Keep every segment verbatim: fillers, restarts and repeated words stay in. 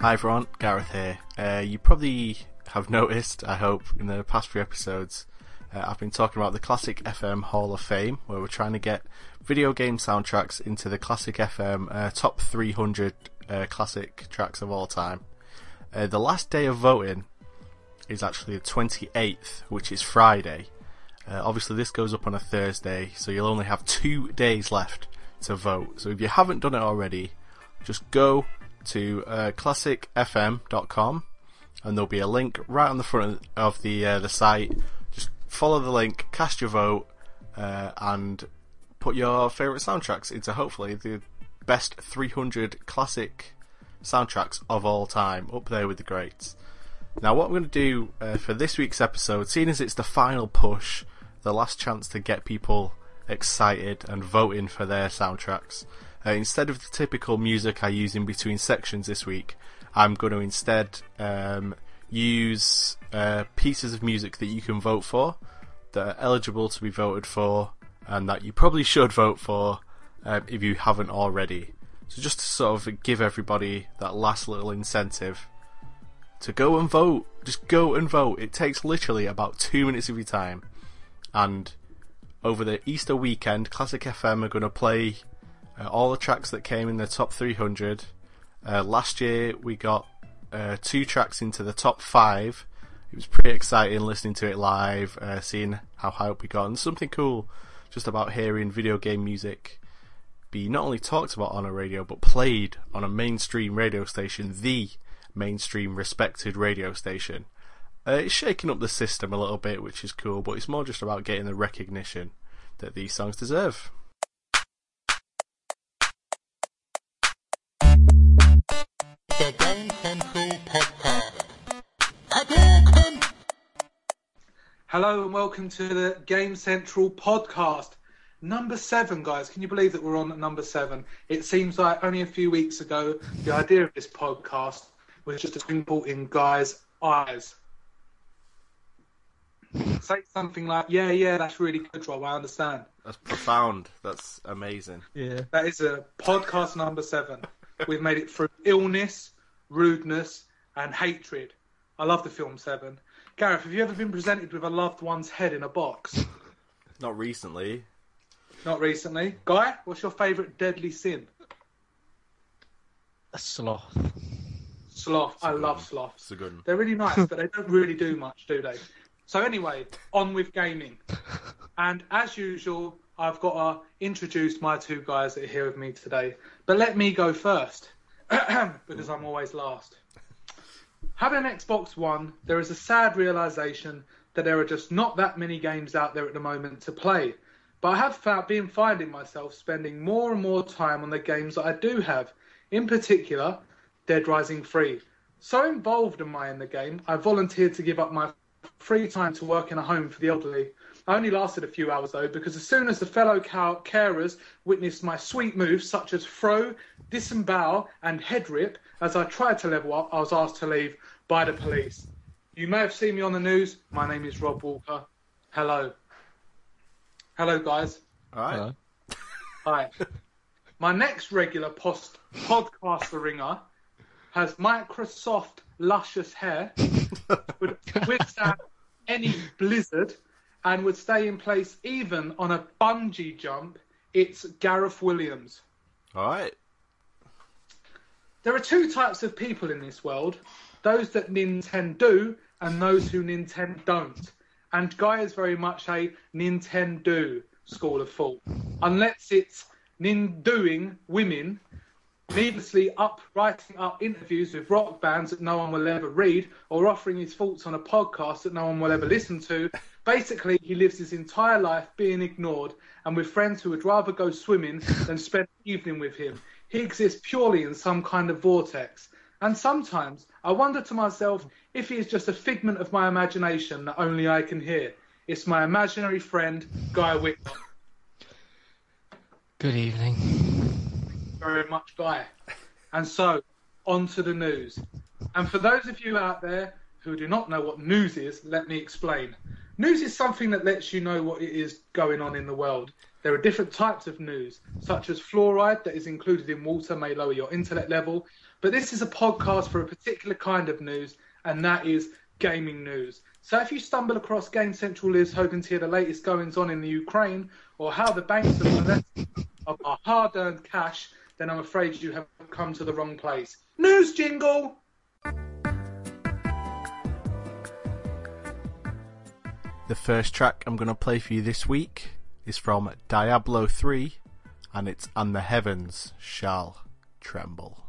Hi everyone, Gareth here. Uh, you probably have noticed, I hope, in the past few episodes, uh, I've been talking about the Classic F M Hall of Fame, where we're trying to get video game soundtracks into the Classic F M uh, top three hundred uh, classic tracks of all time. Uh, the last day of voting is actually the twenty-eighth, which is Friday. Uh, obviously this goes up on a Thursday, so you'll only have two days left to vote. So if you haven't done it already, just go to uh, classic f m dot com and there'll be a link right on the front of the uh, the site. Just follow the link, cast your vote, uh, and put your favourite soundtracks into hopefully the best three hundred classic soundtracks of all time, up there with the greats. Now what I'm going to do uh, for this week's episode, seeing as it's the final push, the last chance to get people excited and voting for their soundtracks, Uh, instead of the typical music I use in between sections this week, I'm going to instead um, use uh, pieces of music that you can vote for, that are eligible to be voted for, and that you probably should vote for um, if you haven't already. So just to sort of give everybody that last little incentive to go and vote. Just go and vote. It takes literally about two minutes of your time. And over the Easter weekend, Classic F M are going to play Uh, all the tracks that came in the top three hundred. Uh, last year we got uh, two tracks into the top five. It was pretty exciting listening to it live, uh, seeing how high up we got. And something cool just about hearing video game music be not only talked about on a radio, but played on a mainstream radio station, the mainstream respected radio station. Uh, it's shaking up the system a little bit, which is cool, but it's more just about getting the recognition that these songs deserve. The Game Central Podcast. Hello and welcome to the Game Central Podcast. Number seven, guys. Can you believe that we're on at number seven? It seems like only a few weeks ago, the idea of this podcast was just a twinkle in Guy's eyes. Say something like, yeah, yeah, that's really good, Rob, I understand. That's profound. That's amazing. Yeah. That is a podcast number seven. We've made it through illness, rudeness, and hatred. I love the film Seven. Gareth, have you ever been presented with a loved one's head in a box? Not recently. Not recently. Guy, what's your favourite deadly sin? A sloth. Sloth. It's I love sloths. It's a good one. They're really nice, but they don't really do much, do they? So anyway, on with gaming. And as usual, I've got to introduce my two guys that are here with me today. But let me go first, because I'm always last. Having an Xbox One, there is a sad realisation that there are just not that many games out there at the moment to play. But I have found, been finding myself spending more and more time on the games that I do have. In particular, Dead Rising three. So involved am I in the game, I volunteered to give up my free time to work in a home for the elderly. I only lasted a few hours, though, because as soon as the fellow car- carers witnessed my sweet moves, such as throw, disembowel, and head rip, as I tried to level up, I was asked to leave by the police. You may have seen me on the news. My name is Rob Walker. Hello. Hello, guys. All right. Hello. Hi. My next regular post- podcaster ringer has Microsoft luscious hair, would withstand any blizzard, and would stay in place even on a bungee jump. It's Gareth Williams. All right. There are two types of people in this world, those that Nintendo do and those who Nintendo don't. And Guy is very much a Nintendo school of thought, unless it's Nindoing women, needlessly up writing up interviews with rock bands that no one will ever read, or offering his thoughts on a podcast that no one will ever listen to. Basically, he lives his entire life being ignored and with friends who would rather go swimming than spend the evening with him. He exists purely in some kind of vortex. And sometimes I wonder to myself if he is just a figment of my imagination that only I can hear. It's my imaginary friend, Guy Whitlock. Good evening. Thank you very much, Guy. And so, on to the news. And for those of you out there who do not know what news is, let me explain. News is something that lets you know what it is going on in the world. There are different types of news, such as fluoride that is included in water may lower your intellect level, But this is a podcast for a particular kind of news, and that is gaming news. So if you stumble across Game Central Liz Hogan to hear the latest goings-on in the Ukraine, or how the banks of our hard-earned cash, then I'm afraid you have come to the wrong place. News jingle! The first track I'm going to play for you this week is from Diablo three, and it's And the Heavens Shall Tremble.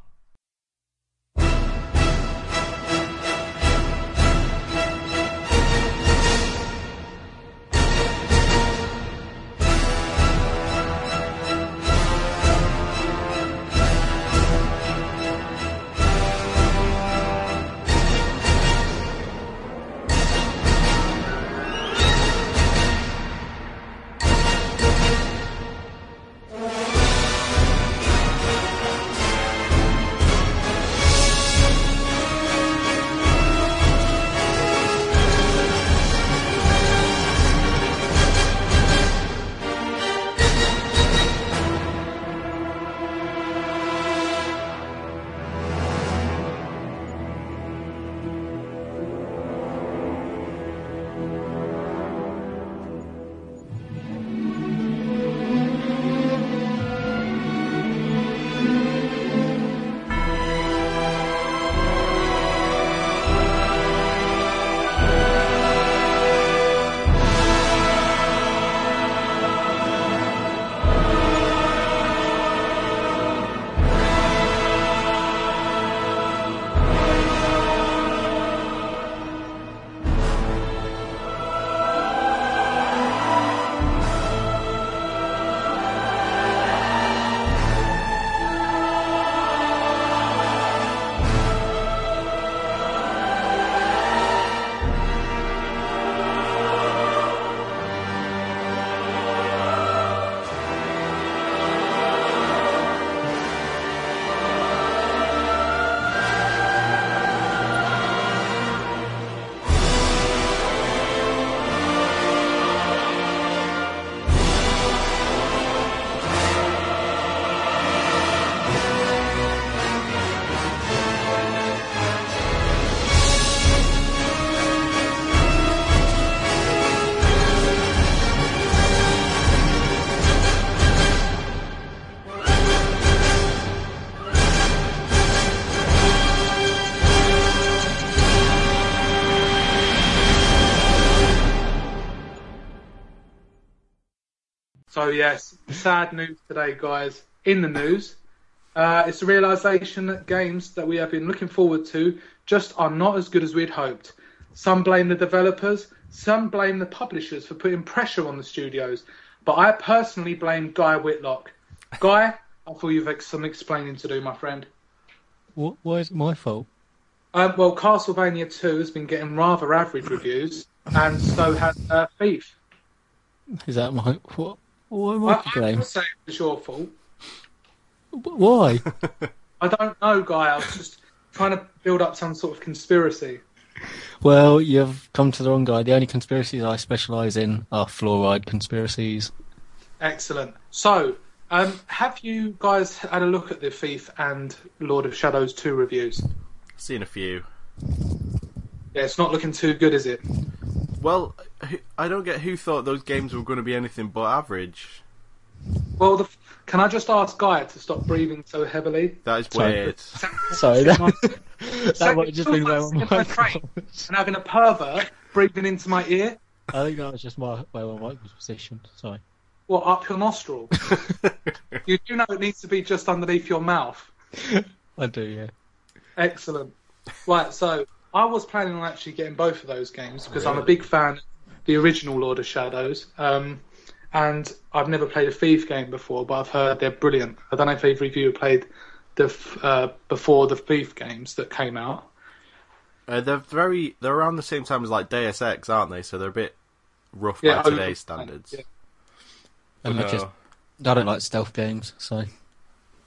So yes, sad news today, guys. In the news, uh, it's the realisation that games that we have been looking forward to just are not as good as we'd hoped. Some blame the developers, some blame the publishers for putting pressure on the studios, but I personally blame Guy Whitlock. Guy, I thought you've ex- some explaining to do, my friend. What? Why is it my fault? Um, well, Castlevania two has been getting rather average reviews, and so has uh, Thief. Is that my what? Why am I to blame? I'm not saying it's your fault. Why? I don't know, Guy. I was just trying to build up some sort of conspiracy. Well, you've come to the wrong guy. The only conspiracies I specialise in are fluoride conspiracies. Excellent. So, um, have you guys had a look at the Thief and Lord of Shadows two reviews? I've seen a few. Yeah, it's not looking too good, is it? Well, I don't get who thought those games were going to be anything but average. Well, the, can I just ask Guy to stop breathing so heavily? That is weird. Sorry, that, that so might have just been where my mic was. And having a pervert breathing into my ear? I think that was just my, where my mic was positioned, sorry. Well, up your nostril? You do know it needs to be just underneath your mouth. I do, yeah. Excellent. Right, so... I was planning on actually getting both of those games because really? I'm a big fan of the original Lord of Shadows, um, and I've never played a Thief game before, but I've heard they're brilliant. I don't know if either of you played the uh, before the Thief games that came out. Uh, they're very they're around the same time as like Deus Ex, aren't they? So they're a bit rough yeah, by today's standards. Yeah. And I, just, I don't like stealth games, so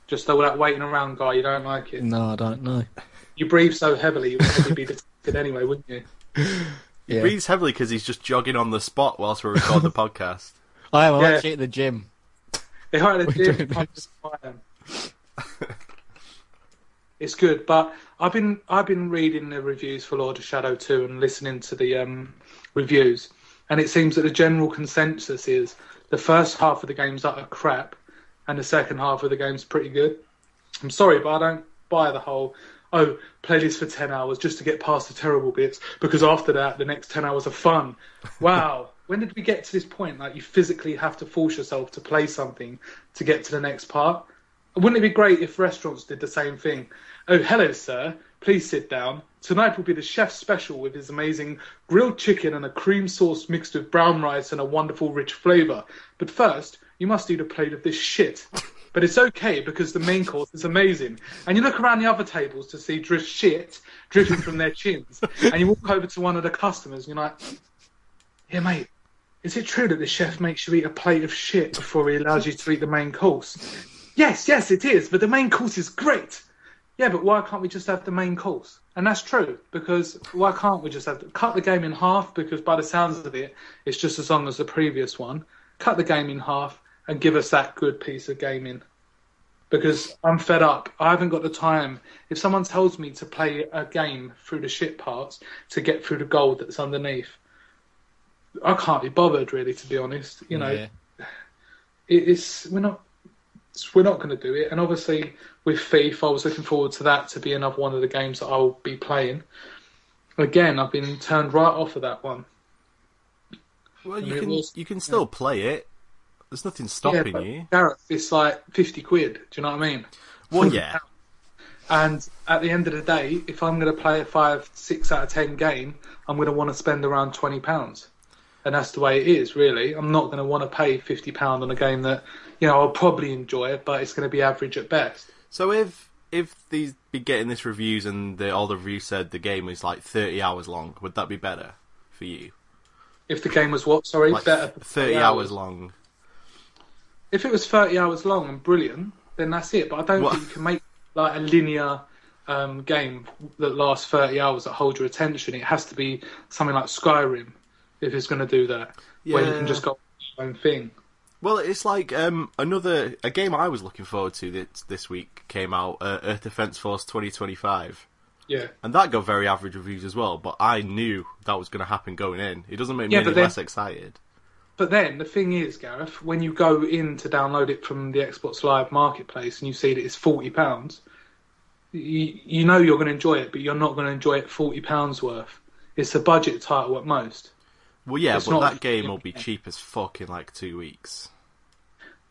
just all that waiting around, Guy. You don't like it? No, I don't know. You breathe so heavily, you would probably be detected anyway, wouldn't you? He yeah. breathes heavily because he's just jogging on the spot whilst we record the podcast. I am, I'm yeah. actually at the gym. They are at the gym. it's good. But I've been I've been reading the reviews for Lord of Shadow two and listening to the um, reviews, and it seems that the general consensus is the first half of the game's utter crap, and the second half of the game's pretty good. I'm sorry, but I don't buy the whole, oh, play this for ten hours just to get past the terrible bits, because after that, the next ten hours are fun. Wow. When did we get to this point? Like, you physically have to force yourself to play something to get to the next part. Wouldn't it be great if restaurants did the same thing? Oh, hello, sir. Please sit down. Tonight will be the chef's special with his amazing grilled chicken and a cream sauce mixed with brown rice and a wonderful rich flavour. But first, you must eat a plate of this shit. But it's okay because the main course is amazing. And you look around the other tables to see drift shit dripping from their chins. And you walk over to one of the customers and you're like, yeah, mate. Is it true that the chef makes you eat a plate of shit before he allows you to eat the main course? Yes, yes, it is, but the main course is great. Yeah, but why can't we just have the main course? And that's true, because why can't we just have... The, cut the game in half, because by the sounds of it, it's just as long as the previous one. Cut the game in half and give us that good piece of gaming. Because I'm fed up. I haven't got the time. If someone tells me to play a game through the shit parts to get through the gold that's underneath, I can't be bothered, really, to be honest. You know, yeah. it, it's we're not we're not going to do it. And obviously, with Thief, I was looking forward to that to be another one of the games that I'll be playing. Again, I've been turned right off of that one. Well, and you can was, you can still yeah. play it. There's nothing stopping yeah, you. Gareth, it's like fifty quid. Do you know what I mean? Well, yeah. And at the end of the day, if I'm going to play a five, six out of ten game, I'm going to want to spend around twenty pounds. And that's the way it is, really. I'm not going to want to pay fifty pounds on a game that, you know, I'll probably enjoy it, but it's going to be average at best. So if if these be getting this reviews and the, all the reviews said the game is like thirty hours long, would that be better for you? If the game was what, sorry? Like better for thirty hours long. If it was thirty hours long and brilliant, then that's it. But I don't what? think you can make like a linear... um, game that lasts thirty hours that holds your attention. It has to be something like Skyrim. If it's going to do that, yeah. where you can just go your own thing. Well, it's like um, another a game I was looking forward to that this week came out, uh, Earth Defense Force twenty twenty-five. Yeah, and that got very average reviews as well. But I knew that was going to happen going in. It doesn't make me yeah, any then, less excited. But then the thing is, Gareth, when you go in to download it from the Xbox Live Marketplace and you see that it's forty pounds, you, you know you're going to enjoy it, but you're not going to enjoy it forty pounds worth. It's a budget title at most. Well, yeah, it's but that game will be cheap as fuck in like two weeks.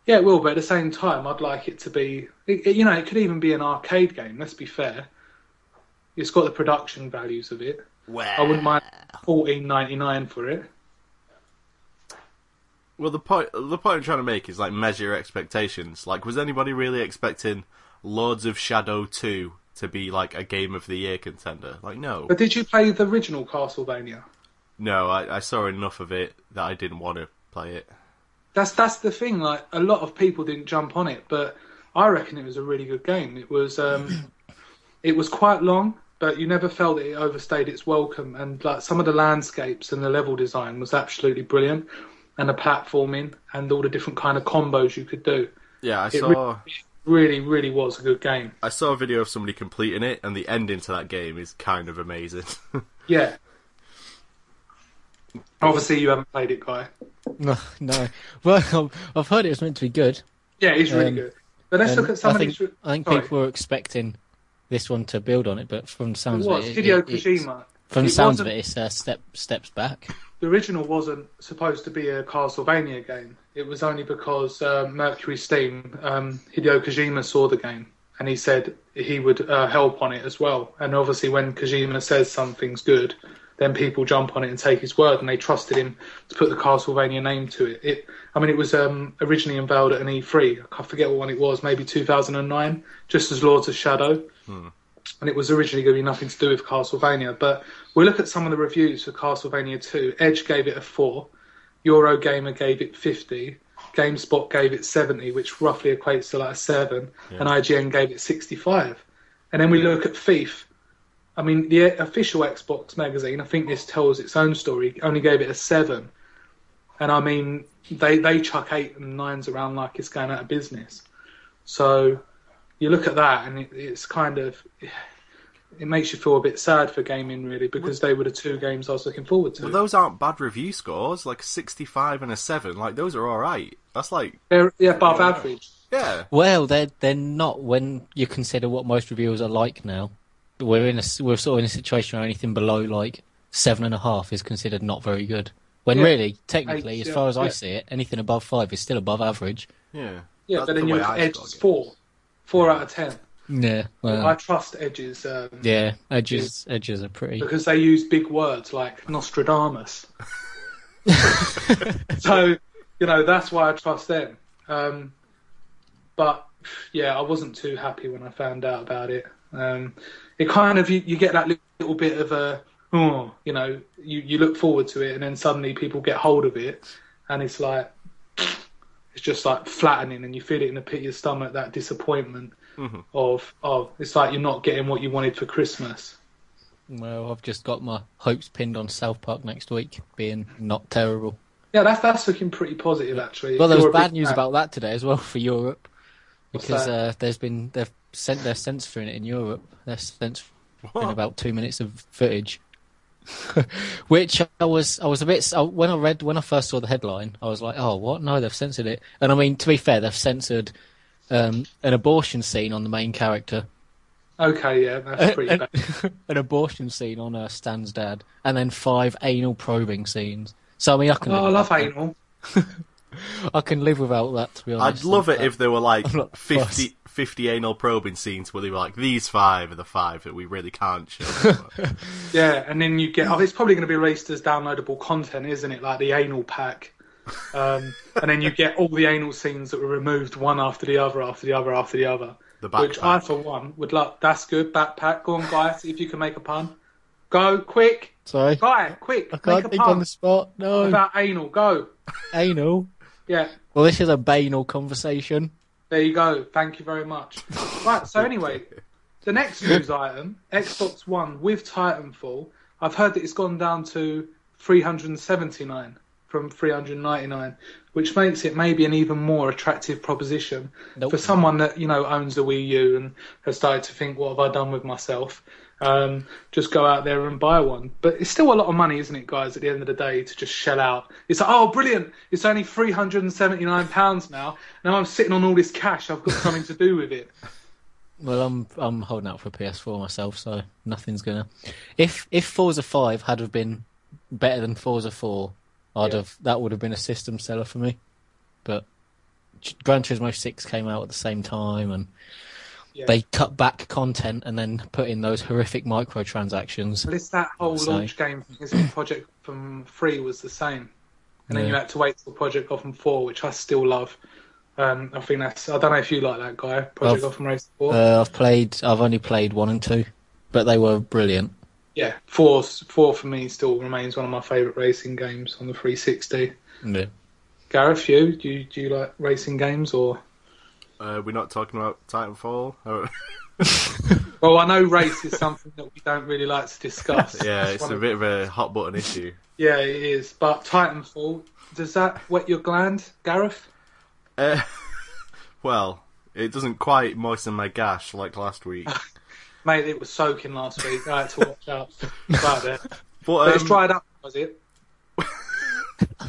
Yeah, it will, but at the same time, I'd like it to be... It, it, you know, it could even be an arcade game, let's be fair. It's got the production values of it. Well... I wouldn't mind fourteen ninety-nine for it. Well, the point, the point I'm trying to make is, like, measure your expectations. Like, was anybody really expecting Lords of Shadow two to be, like, a Game of the Year contender? Like, no. But did you play the original Castlevania? No, I, I saw enough of it that I didn't want to play it. That's that's the thing. Like, a lot of people didn't jump on it, but I reckon it was a really good game. It was um, it was quite long, but you never felt that it overstayed its welcome. And like some of the landscapes and the level design was absolutely brilliant, and the platforming and all the different kind of combos you could do. Yeah, I it saw. Really, really, really was a good game. I saw a video of somebody completing it, and the ending to that game is kind of amazing. Yeah. Obviously, you haven't played it, Guy. No, no. Well, I've heard it was meant to be good. Yeah, it's really um, good. But let's look at some I think, of these... I think people Sorry. were expecting this one to build on it, but from the sounds it of it... it Hideo Kojima. From it the sounds of it, it's uh, step, steps back. The original wasn't supposed to be a Castlevania game. It was only because uh, Mercury Steam, um, Hideo Kojima saw the game, and he said he would uh, help on it as well. And obviously, when Kojima says something's good... then people jump on it and take his word, and they trusted him to put the Castlevania name to it. It I mean, it was um, originally unveiled at an E three. I forget what one it was, maybe two thousand nine, just as Lords of Shadow. Hmm. And it was originally going to be nothing to do with Castlevania. But we look at some of the reviews for Castlevania two. Edge gave it a four. Eurogamer gave it fifty. GameSpot gave it seventy, which roughly equates to like a seven. Yeah. And I G N gave it sixty-five. And then we look at Thief. I mean, the official Xbox magazine, I think this tells its own story, only gave it a seven. And I mean, they, they chuck eight and nines around like it's going out of business. So, you look at that and it, it's kind of, it makes you feel a bit sad for gaming, really, because they were the two games I was looking forward to. Well, those aren't bad review scores, like sixty-five and a seven. Like, those are all right. That's like... They're, yeah, above average. Yeah. Well, they're, they're not when you consider what most reviewers are like now. We're in a, we're sort of in a situation where anything below, like, seven and a half is considered not very good. When yeah. really, technically, Eight, as yeah, far as yeah. I see it, anything above five is still above average. Yeah. Yeah, That's but then the you look at Edge's four. Four yeah. out of ten. Yeah. Well, I trust Edge's... Um, yeah, Edge's, Edge's are pretty... Because they use big words like Nostradamus. So, you know, that's why I trust them. Um, but, yeah, I wasn't too happy when I found out about it. Um, it kind of... You, you get that little bit of a... Oh, you know, you, you look forward to it, and then suddenly people get hold of it, and it's like, it's just like flattening, and you feel it in the pit of your stomach, that disappointment mm-hmm. of, of, it's like you're not getting what you wanted for Christmas. Well, I've just got my hopes pinned on South Park next week, being not terrible. Yeah, that's, that's looking pretty positive, actually. Well, there was bad news about that today as well for Europe, because uh, there's been, they've sent, they're censoring it in Europe. They're censoring about two minutes of footage. Which I was, I was a bit. When I read, when I first saw the headline, I was like, "Oh, what? No, they've censored it." And I mean, to be fair, they've censored um, an abortion scene on the main character. Okay, yeah, that's pretty bad. An abortion scene on uh, Stan's dad, and then five anal probing scenes. So I mean, I can. Oh, I love anal. I can live without that, to be honest. I'd love it that. if there were like fifty, fifty anal probing scenes where they were like, these five are the five that we really can't show. Yeah, and then you get... Oh, it's probably going to be released as downloadable content, isn't it? Like the anal pack. Um, and then you get all the anal scenes that were removed one after the other, after the other, after the other. The backpack. Which I, for one, would love... That's good, backpack. Go on, Guy, see if you can make a pun. Go, quick. Sorry. Guy, quick. I can't make a think pun. on the spot. No. What about anal? Go. Anal? Yeah. Well, this is a banal conversation. There you go. Thank you very much. Right, so anyway, the next news item, Xbox One with Titanfall, I've heard that it's gone down to three hundred seventy-nine from three hundred ninety-nine, which makes it maybe an even more attractive proposition nope. for someone that, you know, owns the Wii U and has started to think, what have I done with myself? Um, just go out there and buy one. But it's still a lot of money, isn't it, guys, at the end of the day, to just shell out. It's like, oh, brilliant, it's only three hundred seventy-nine pounds now. Now I'm sitting on all this cash, I've got something to do with it. Well, I'm I'm holding out for a P S four myself, so nothing's going to... If if Forza five had have been better than Forza four, I'd yeah. have that would have been a system seller for me. But Gran Turismo six came out at the same time, and... Yeah. They cut back content and then put in those horrific microtransactions. Well, it's that whole so. launch game thing, isn't it? Project Gotham three was the same. And yeah. then you had to wait till Project Gotham four, which I still love. Um, I think that's... I don't know if you like that, Guy. Project Gotham Racing four. Uh, I've played... I've only played one and two, but they were brilliant. Yeah. four, four for me still remains one of my favourite racing games on the three sixty. Yeah. Gareth, you? Do you, do you like racing games, or...? Uh, we're not talking about Titanfall. Well, I know race is something that we don't really like to discuss. Yeah, it's a bit of a hot button issue. Yeah, it is. But Titanfall, does that wet your gland, Gareth? Uh, well, it doesn't quite moisten my gash like last week. Mate, it was soaking last week. I had to watch out about it. But, but um... it's dried up, was it?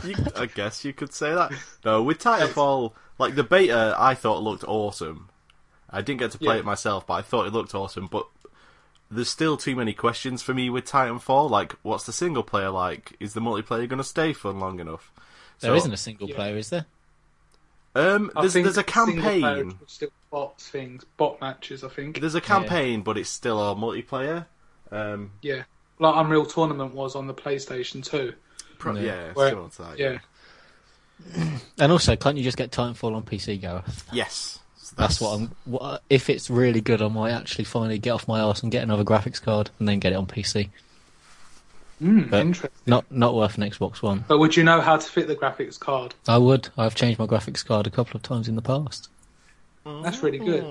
You, I guess you could say that. No, with Titanfall, like the beta, I thought looked awesome. I didn't get to play yeah. it myself, but I thought it looked awesome. But there's still too many questions for me with Titanfall. Like, what's the single player like? Is the multiplayer going to stay fun long enough? So, there isn't a single yeah. player, is there? Um, there's, there's a campaign. Still bot things, bot matches. I think there's a campaign, yeah. but it's still all multiplayer. Um, yeah, like Unreal Tournament was on the PlayStation two. Probably, yeah, yeah, where, that, yeah. yeah. And also, can't you just get Titanfall on P C, Gareth? Yes, that's, that's what I'm. What, if it's really good, I might actually finally get off my arse and get another graphics card, and then get it on P C. Mm, interesting. Not not worth an Xbox One. But would you know how to fit the graphics card? I would. I've changed my graphics card a couple of times in the past. Mm. That's really good.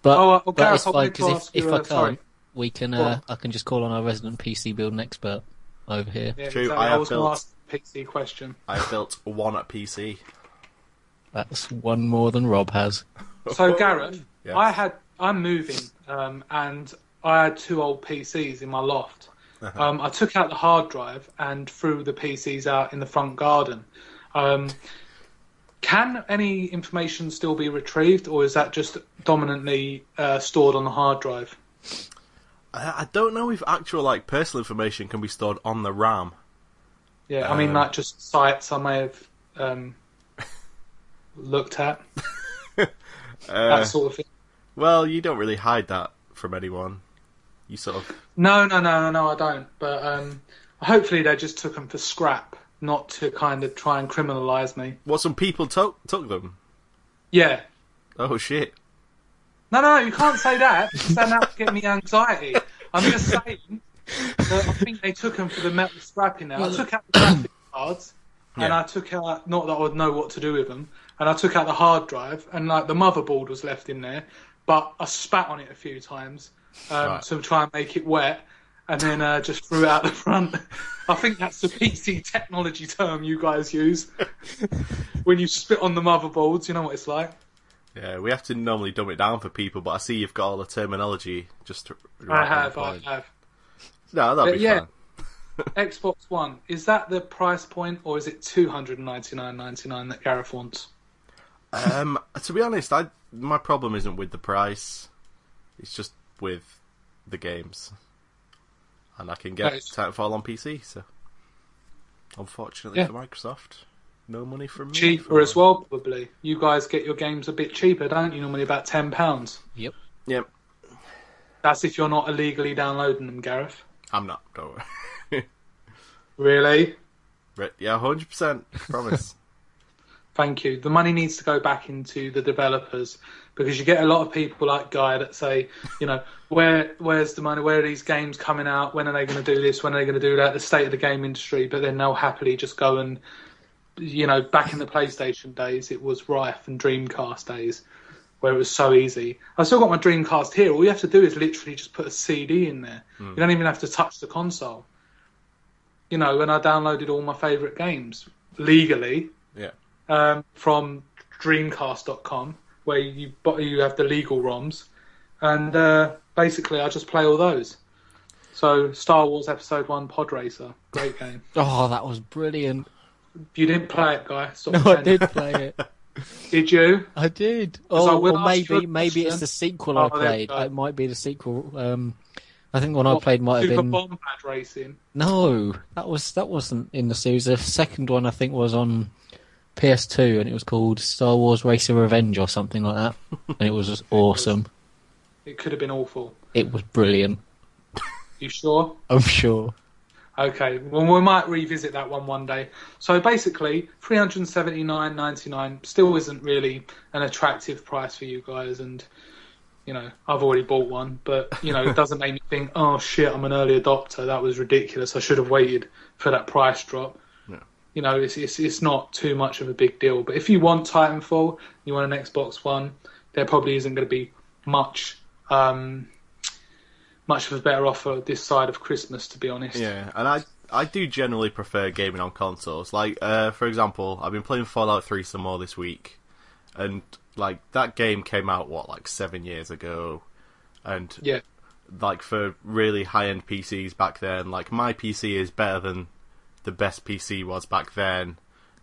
But, oh, well, but Gareth, it's fine because if, if I can't, sorry. we can. Uh, I can just call on our resident P C building expert. Over here. Yeah, True, exactly. I, I was going to ask a P C question. I built one at P C. That's one more than Rob has. So, Gareth, yeah. I had I'm moving, um, and I had two old P Cs in my loft. Uh-huh. Um, I took out the hard drive and threw the P Cs out in the front garden. Um, can any information still be retrieved, or is that just dominantly uh, stored on the hard drive? I don't know if actual like personal information can be stored on the RAM. Yeah, I mean, um, like just sites I may have um, looked at. uh, that sort of thing. Well, you don't really hide that from anyone. You sort of... No, no, no, no, no, I don't. But um, hopefully they just took them for scrap, not to kind of try and criminalise me. What, some people took took them? Yeah. Oh, shit. No, no, you can't say that. Stand up to get me anxiety. I'm just saying that I think they took them for the metal scrapping now. I took out the graphic cards, and yeah. I took out, not that I would know what to do with them, and I took out the hard drive, and like the motherboard was left in there, but I spat on it a few times um, right. to try and make it wet, and then uh, just threw it out the front. I think that's the P C technology term you guys use. When you spit on the motherboards, you know what it's like. Yeah, we have to normally dumb it down for people, but I see you've got all the terminology just to... Right I have, I have. No, that'll but be yeah, fine. Xbox One, is that the price point, or is it two hundred ninety-nine ninety-nine that Gareth wants? Um, to be honest, I my problem isn't with the price. It's just with the games. And I can get Titanfall on P C, so... Unfortunately yeah. for Microsoft... No money from me. Cheaper as well, probably. You guys get your games a bit cheaper, don't you? Normally about ten pounds. Yep. Yep. That's if you're not illegally downloading them, Gareth. I'm not, don't worry. Really? Yeah, one hundred percent. Promise. Thank you. The money needs to go back into the developers, because you get a lot of people like Guy that say, you know, where where's the money? Where are these games coming out? When are they going to do this? When are they going to do that? The state of the game industry. But then they'll happily just go and... You know, back in the PlayStation days, it was Rife and Dreamcast days, where it was so easy. I still got my Dreamcast here. All you have to do is literally just put a C D in there. Mm. You don't even have to touch the console. You know, and I downloaded all my favourite games legally yeah. um, from Dreamcast dot com, where you you have the legal ROMs, and uh, basically I just play all those. So Star Wars Episode One Pod Racer, great game. Oh, that was brilliant. You didn't play it, Guy. Stop no, pretending. I did play it. Did you? I did. Oh, or maybe maybe it's the sequel oh, I played. It might be the sequel. Um, I think the one what, I played might Super have been... Super Bombad Racing? No, that, was, that wasn't in the series. The second one, I think, was on P S two, and it was called Star Wars Racer Revenge or something like that. And it was just awesome. It could have been awful. It was brilliant. You sure? I'm sure. Okay, well, we might revisit that one one day. So basically, three hundred seventy-nine ninety-nine still isn't really an attractive price for you guys, and, you know, I've already bought one, but, you know, it doesn't make me think, oh, shit, I'm an early adopter, that was ridiculous, I should have waited for that price drop. Yeah. You know, it's, it's it's not too much of a big deal, but if you want Titanfall, you want an Xbox One, there probably isn't going to be much... Um, much of a better offer this side of Christmas, to be honest. Yeah, and I I do generally prefer gaming on consoles. Like, uh, for example, I've been playing Fallout three some more this week, and, like, that game came out, what, like, seven years ago? And, yeah. like, for really high-end P Cs back then, like, my P C is better than the best P C was back then,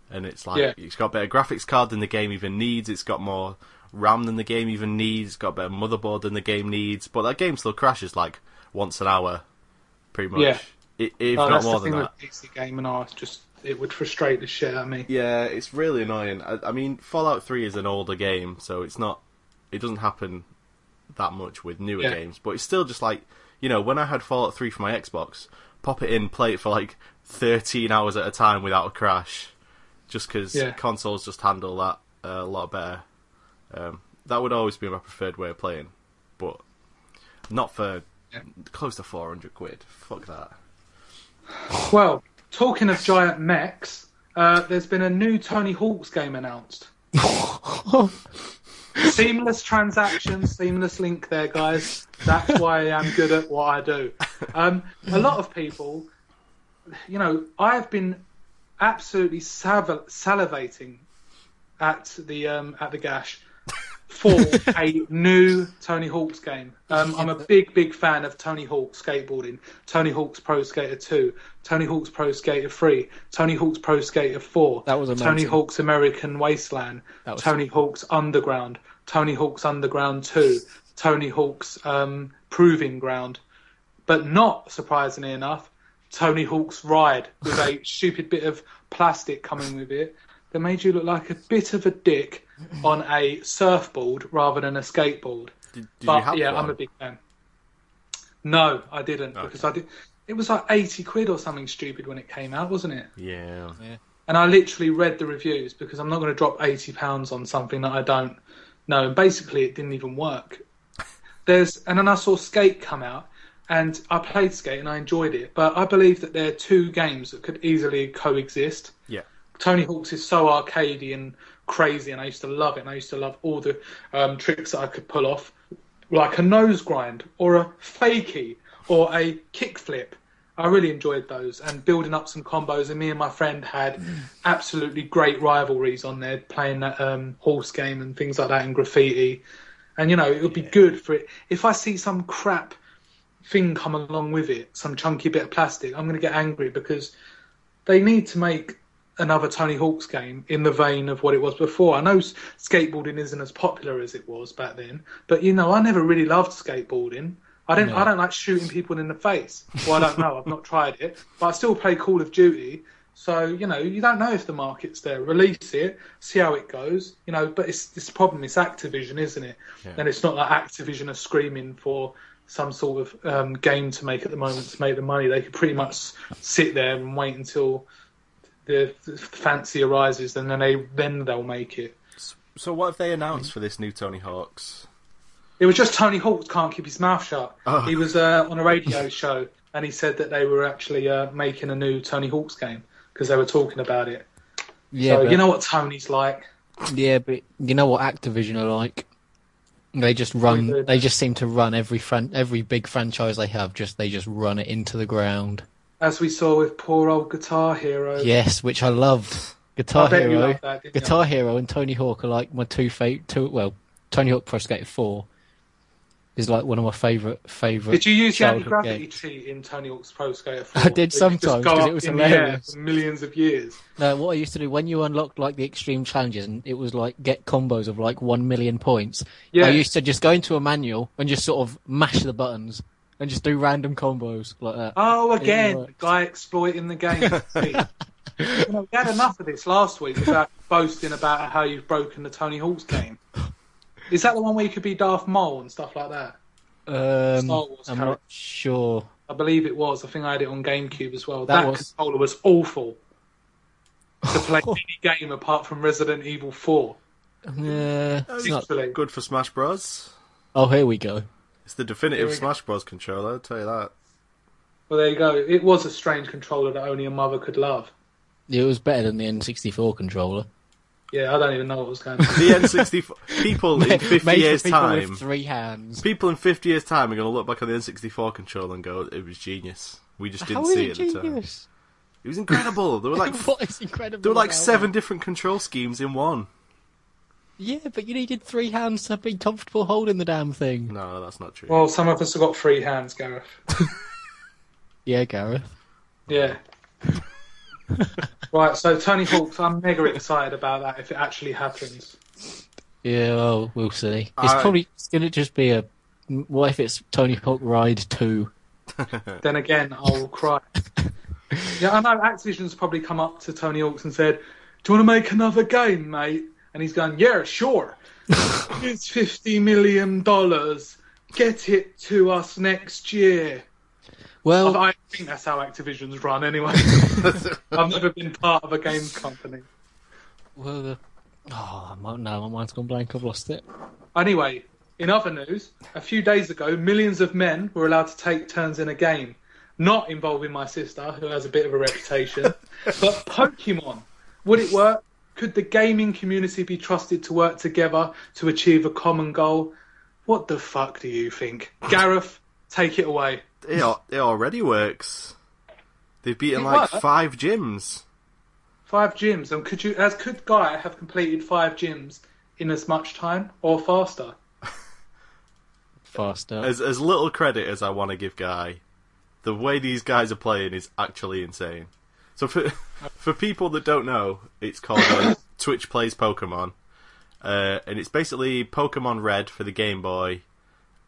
and it's, like, yeah. it's got a better graphics card than the game even needs, it's got more... RAM than the game even needs, got a better motherboard than the game needs, but that game still crashes like once an hour, pretty much. Yeah. It, if oh, not more than that. That's the thing with P C gaming, I was just, it would frustrate the shit out of me. Yeah, it's really annoying. I, I mean, Fallout three is an older game, so it's not, it doesn't happen that much with newer yeah. games, but it's still just like, you know, when I had Fallout three for my Xbox, pop it in, play it for like thirteen hours at a time without a crash, just because yeah. consoles just handle that a lot better. Um, that would always be my preferred way of playing, but not for yeah. close to four hundred quid. Fuck that. Well, talking of giant mechs, uh, there's been a new Tony Hawk's game announced. Seamless transaction, seamless link there, guys. That's why I'm good at what I do. Um, a lot of people, you know, I've been absolutely sav- salivating at the um, at the gash for a new Tony Hawk's game. Um, I'm a big, big fan of Tony Hawk skateboarding, Tony Hawk's Pro Skater two, Tony Hawk's Pro Skater three, Tony Hawk's Pro Skater four, that was Tony Hawk's American Wasteland, Tony cool. Hawk's Underground, Tony Hawk's Underground two, Tony Hawk's um, Proving Ground, but not surprisingly enough, Tony Hawk's Ride with a stupid bit of plastic coming with it that made you look like a bit of a dick on a surfboard rather than a skateboard. Did, did but you have yeah, one? I'm a big fan. No, I didn't okay. because I did. It was like eighty quid or something stupid when it came out, wasn't it? Yeah. yeah. And I literally read the reviews because I'm not going to drop eighty pounds on something that I don't. No, and basically it didn't even work. There's and then I saw Skate come out, and I played Skate and I enjoyed it, but I believe that there are two games that could easily coexist. Yeah. Tony Hawk's is so arcadey and crazy, and I used to love it, and I used to love all the um, tricks that I could pull off, like a nose grind or a fakie or a kickflip. I really enjoyed those and building up some combos, and me and my friend had absolutely great rivalries on there, playing that um, horse game and things like that and graffiti. And, you know, it would be yeah. good for it. If I see some crap thing come along with it, some chunky bit of plastic, I'm going to get angry because they need to make another Tony Hawk's game in the vein of what it was before. I know skateboarding isn't as popular as it was back then, but, you know, I never really loved skateboarding. I don't. No. I don't like shooting people in the face. Well, I don't know. I've not tried it, but I still play Call of Duty. So you know, you don't know if the market's there. Release it, see how it goes. You know, but it's this problem. It's Activision, isn't it? Yeah. And it's not like Activision are screaming for some sort of um, game to make at the moment to make the money. They could pretty much sit there and wait until the, the fancy arises, and then they then they'll make it. So what have they announced for this new Tony Hawk's? It was just Tony Hawk can't keep his mouth shut. Oh. He was uh, on a radio show, and he said that they were actually uh, making a new Tony Hawk's game because they were talking about it. Yeah, so, but... you know what Tony's like. Yeah, but you know what Activision are like. They just run. They just seem to run every fran- every big franchise they have. Just they just run it into the ground. As we saw with poor old Guitar Hero. Yes, which I loved. Guitar I bet Hero, you loved that, didn't Guitar you? Hero, and Tony Hawk are like my two favorite. Two, well, Tony Hawk Pro Skater four. Is like one of my favourite favourite. Did you use the anti-gravity cheat in Tony Hawk's Pro Skater four? I did sometimes because it was hilarious. For millions of years. No, what I used to do when you unlocked like the extreme challenges and it was like get combos of like one million points. Yeah. I used to just go into a manual and just sort of mash the buttons and just do random combos like that. Oh, again, the guy exploiting the game. You know, we had enough of this last week about boasting about how you've broken the Tony Hawk's game. Is that the one where you could be Darth Maul and stuff like that? Um, Star Wars I'm character. Not sure. I believe it was. I think I had it on GameCube as well. That, that was... controller was awful to play any game apart from Resident Evil four. Yeah, it's not good for Smash Bros. Oh, here we go. It's the definitive Smash Bros. Controller, I'll tell you that. Well, there you go. It was a strange controller that only a mother could love. It was better than the N sixty-four controller. Yeah, I don't even know what was going on. The N sixty-four people in fifty years people time. With three hands. People in fifty years time are going to look back on the N sixty-four controller and go, "It was genius. We just didn't How see it, it at the time. It was incredible. There were like what is incredible there were like seven that? different control schemes in one." Yeah, but you needed three hands to be comfortable holding the damn thing. No, that's not true. Well, some of us have got three hands, Gareth. yeah, Gareth. Yeah. Right, so Tony Hawk's, I'm mega excited about that if it actually happens. Yeah, well, we'll see. It's I... probably going to just be a... What if it's Tony Hawk Ride two? Then again, I'll cry. Yeah, I know Activision's probably come up to Tony Hawk's and said, "Do you want to make another game, mate?" And he's going, "Yeah, sure. It's fifty million dollars. Get it to us next year." Well, I think that's how Activision's run, anyway. I've never been part of a games company. Well, the... oh no, my mind's gone blank. I've lost it. Anyway, in other news, a few days ago, millions of men were allowed to take turns in a game, not involving my sister, who has a bit of a reputation, but Pokemon. Would it work? Could the gaming community be trusted to work together to achieve a common goal? What the fuck do you think, Gareth? Take it away. It, it already works. They've beaten it like worked. five gyms. Five gyms, and could you, as could Guy, have completed five gyms in as much time or faster. Faster. As as little credit as I want to give Guy, the way these guys are playing is actually insane. So for for people that don't know, it's called uh, Twitch Plays Pokemon, uh, and it's basically Pokemon Red for the Game Boy,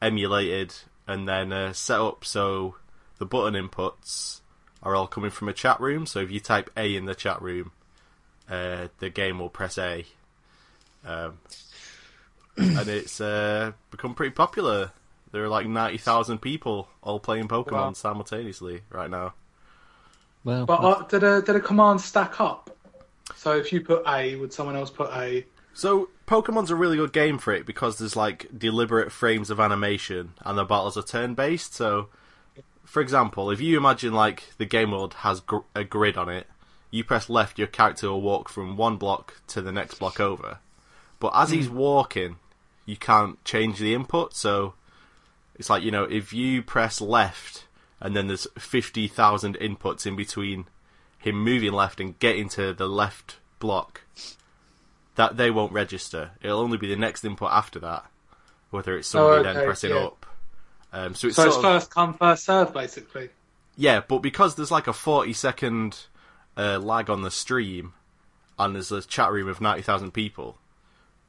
emulated and then uh, set up so the button inputs are all coming from a chat room. So if you type A in the chat room, uh, the game will press A. Um, and it's uh, become pretty popular. There are like ninety thousand people all playing Pokemon wow. simultaneously right now. Well, but uh, did a did a command stack up? So if you put A, would someone else put A? So Pokemon's a really good game for it because there's like deliberate frames of animation and the battles are turn-based. So, for example, if you imagine like the game world has gr- a grid on it, you press left, your character will walk from one block to the next block over. But as he's walking, you can't change the input, so it's like, you know, if you press left and then there's fifty thousand inputs in between him moving left and getting to the left block, that they won't register. It'll only be the next input after that, whether it's somebody oh, okay, then pressing yeah. up. Um, so it's, so it's of, first come, first serve, basically. Yeah, but because there's like a forty second uh, lag on the stream and there's a chat room of ninety thousand people,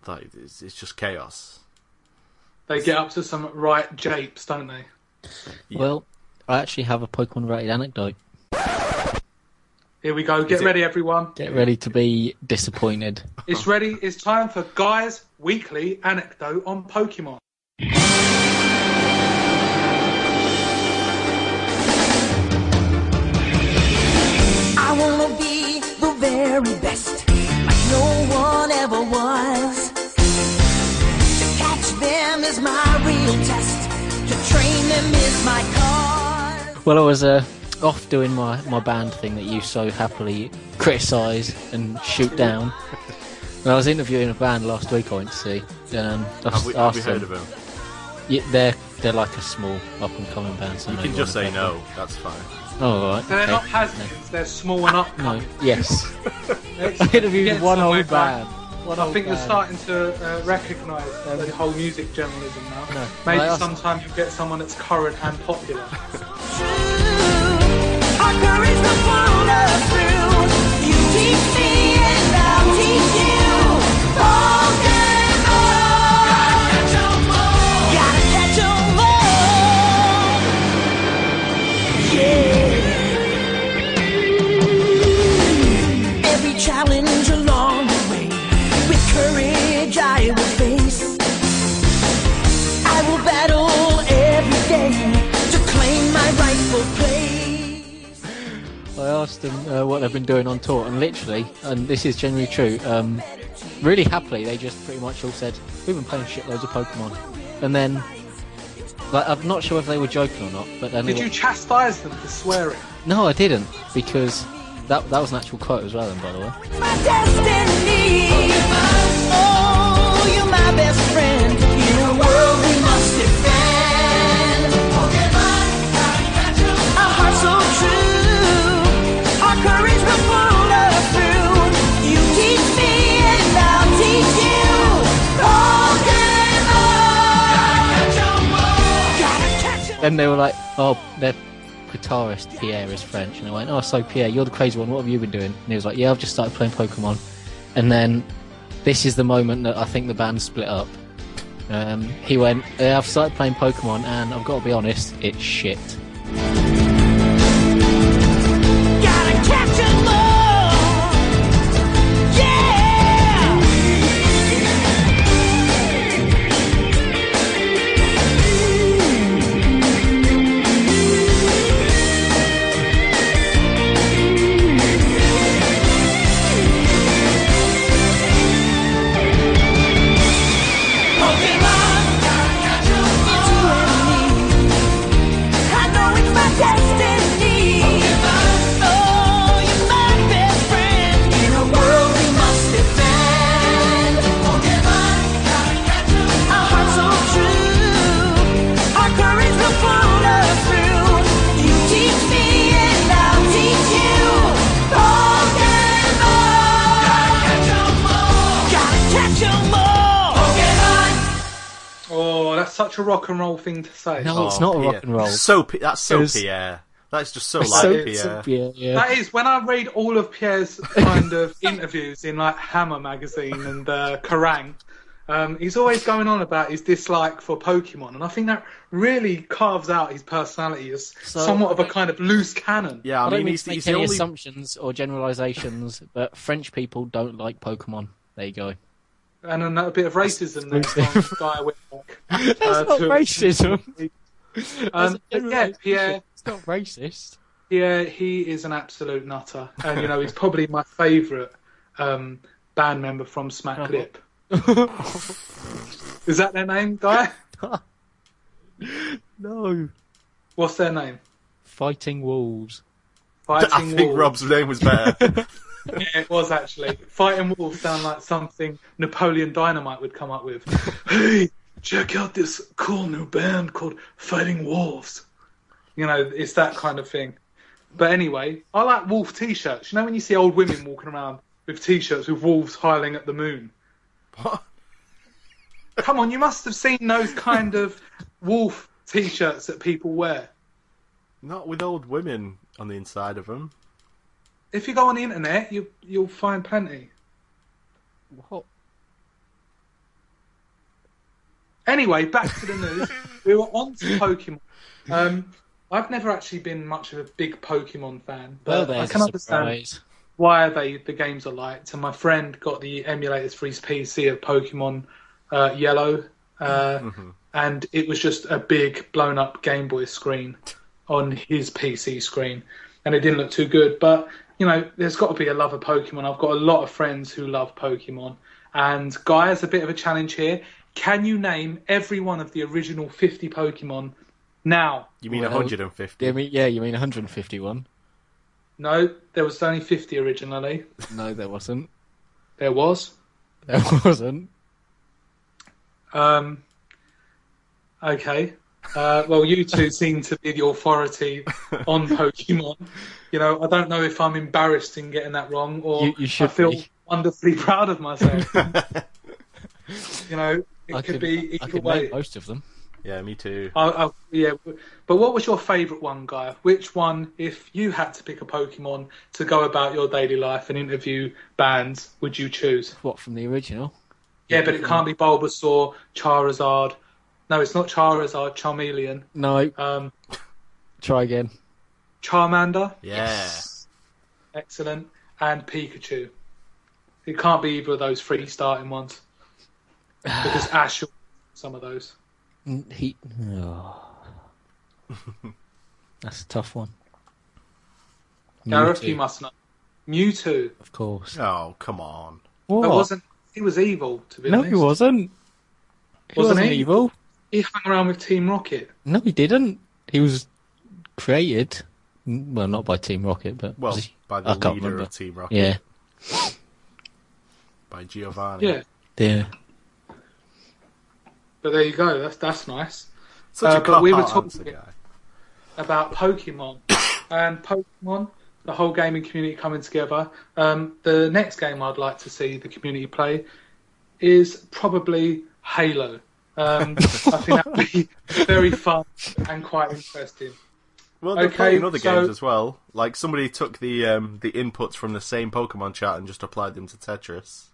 like, it's, it's just chaos. They get up to some right japes, don't they? Yeah. Well, I actually have a Pokemon-related anecdote. Here we go. Get Is ready, it... everyone. Get ready to be disappointed. It's ready. It's time for Guy's weekly anecdote on Pokemon. I want to be the very best, like no one ever was. Them is my real test. To train them is my cause. Well, I was uh, off doing my, my band thing that you so happily criticise and shoot down. And I was interviewing a band last week, I went to see. And, um, I have we, have we heard them, of them? Yeah, they're, they're like a small up-and-coming band. So you can just say no, them. That's fine. Oh, all right. So they're okay. not has-beens, they're small and up-coming. No. Yes. I interviewed one whole band. What I think band. You're starting to uh, recognise um, the whole music journalism now. No. Maybe asked... sometime you get someone that's current and popular. Every challenge along. Courage I will face. I will battle every day to claim my rightful place. I asked them uh, what they've been doing on tour, and literally, and this is genuinely true, um, really happily, they just pretty much all said, we've been playing shitloads of Pokemon. And then, like, I'm not sure if they were joking or not, but then... Did you were... chastise them for swearing? No, I didn't, because... That that was an actual quote as well, then, by the way. My destiny. Oh, you're my best friend. In a world we must defend. Pokemon, a heart so true. Our courage will pull us through. You teach me and I'll teach you. Pokemon. Then they were like, oh, they're... guitarist Pierre is French, and I went, oh, so Pierre, you're the crazy one, what have you been doing? And he was like, yeah, I've just started playing Pokemon. And then this is the moment that I think the band split up. Um, he went, yeah, I've started playing Pokemon, and I've got to be honest, it's shit. Gotta catch 'em all. Yeah! Pokemon, gotta catch 'em all. I know such a rock and roll thing to say. No, oh, it's not Pierre. a rock and roll. So that's so was... Pierre. That's just so like so, Pierre. So Pierre yeah. That is, when I read all of Pierre's kind of interviews in like Hammer magazine and uh, Kerrang, um, he's always going on about his dislike for Pokemon, and I think that really carves out his personality as so, somewhat of a kind of loose cannon. Yeah, I, I mean, don't mean he's, to make he's any the only... assumptions or generalisations, but French people don't like Pokemon. There you go. And another bit of racism next time, Guy Whitlock. That's uh, not racism. Um, yeah, Pierre. It's not racist. Yeah, he is an absolute nutter, and you know he's probably my favourite um, band member from Smack Lip. Is that their name, Guy? No. What's their name? Fighting Wolves. Fighting I Wolves. think Rob's name was better. Yeah, it was actually. Fighting Wolves sound like something Napoleon Dynamite would come up with. Hey, check out this cool new band called Fighting Wolves. You know, it's that kind of thing. But anyway, I like wolf t-shirts. You know when you see old women walking around with t-shirts with wolves howling at the moon? What? Come on, you must have seen those kind of wolf t-shirts that people wear. Not with old women on the inside of them. If you go on the internet, you, you'll find plenty. What? Anyway, back to the news. We were on to Pokemon. Um, I've never actually been much of a big Pokemon fan, but well, I can understand why they the games are liked. And my friend got the emulators for his P C of Pokemon uh, Yellow, uh, mm-hmm. and it was just a big, blown-up Game Boy screen on his P C screen, and it didn't look too good, but... You know, there's got to be a love of Pokemon. I've got a lot of friends who love Pokemon. And Guy has a bit of a challenge here. Can you name every one of the original fifty Pokemon now? You mean well, one hundred fifty? You mean, yeah, you mean one hundred fifty-one? No, there was only fifty originally. No, there wasn't. There was? There wasn't. Um. Okay. Uh, well, you two seem to be the authority on Pokemon. You know, I don't know if I'm embarrassed in getting that wrong, or you, you should I feel be. wonderfully proud of myself. You know, it I could, could be either I could way. Most of them. Yeah, me too. I, I, yeah, but what was your favourite one, Guy? Which one, if you had to pick a Pokemon to go about your daily life and interview bands, would you choose? What, from the original? Yeah, yeah, but it can't be Bulbasaur, Charizard. No, it's not Charizard, Charmeleon. No. Um, Try again. Charmander? Yeah. Yes. Excellent. And Pikachu. It can't be either of those three starting ones. Because Ash will some of those. He... Oh. That's a tough one. Gareth, you must know. Mewtwo. Of course. Oh, come on. What? It wasn't... He was evil, to be no, honest. No, he wasn't. He wasn't, wasn't evil. He? He hung around with Team Rocket. No, he didn't. He was created, well, not by Team Rocket, but well, he, by the I leader can't remember. of Team Rocket. Yeah, by Giovanni. Yeah, yeah. But there you go. That's that's nice. Such uh, a but we were talking guy. about Pokemon and Pokemon, the whole gaming community coming together. Um, the next game I'd like to see the community play is probably Halo. Um, I think that would be very fun and quite interesting. Well, they're okay, playing other so... games as well. Like, somebody took the um, the inputs from the same Pokemon chat and just applied them to Tetris.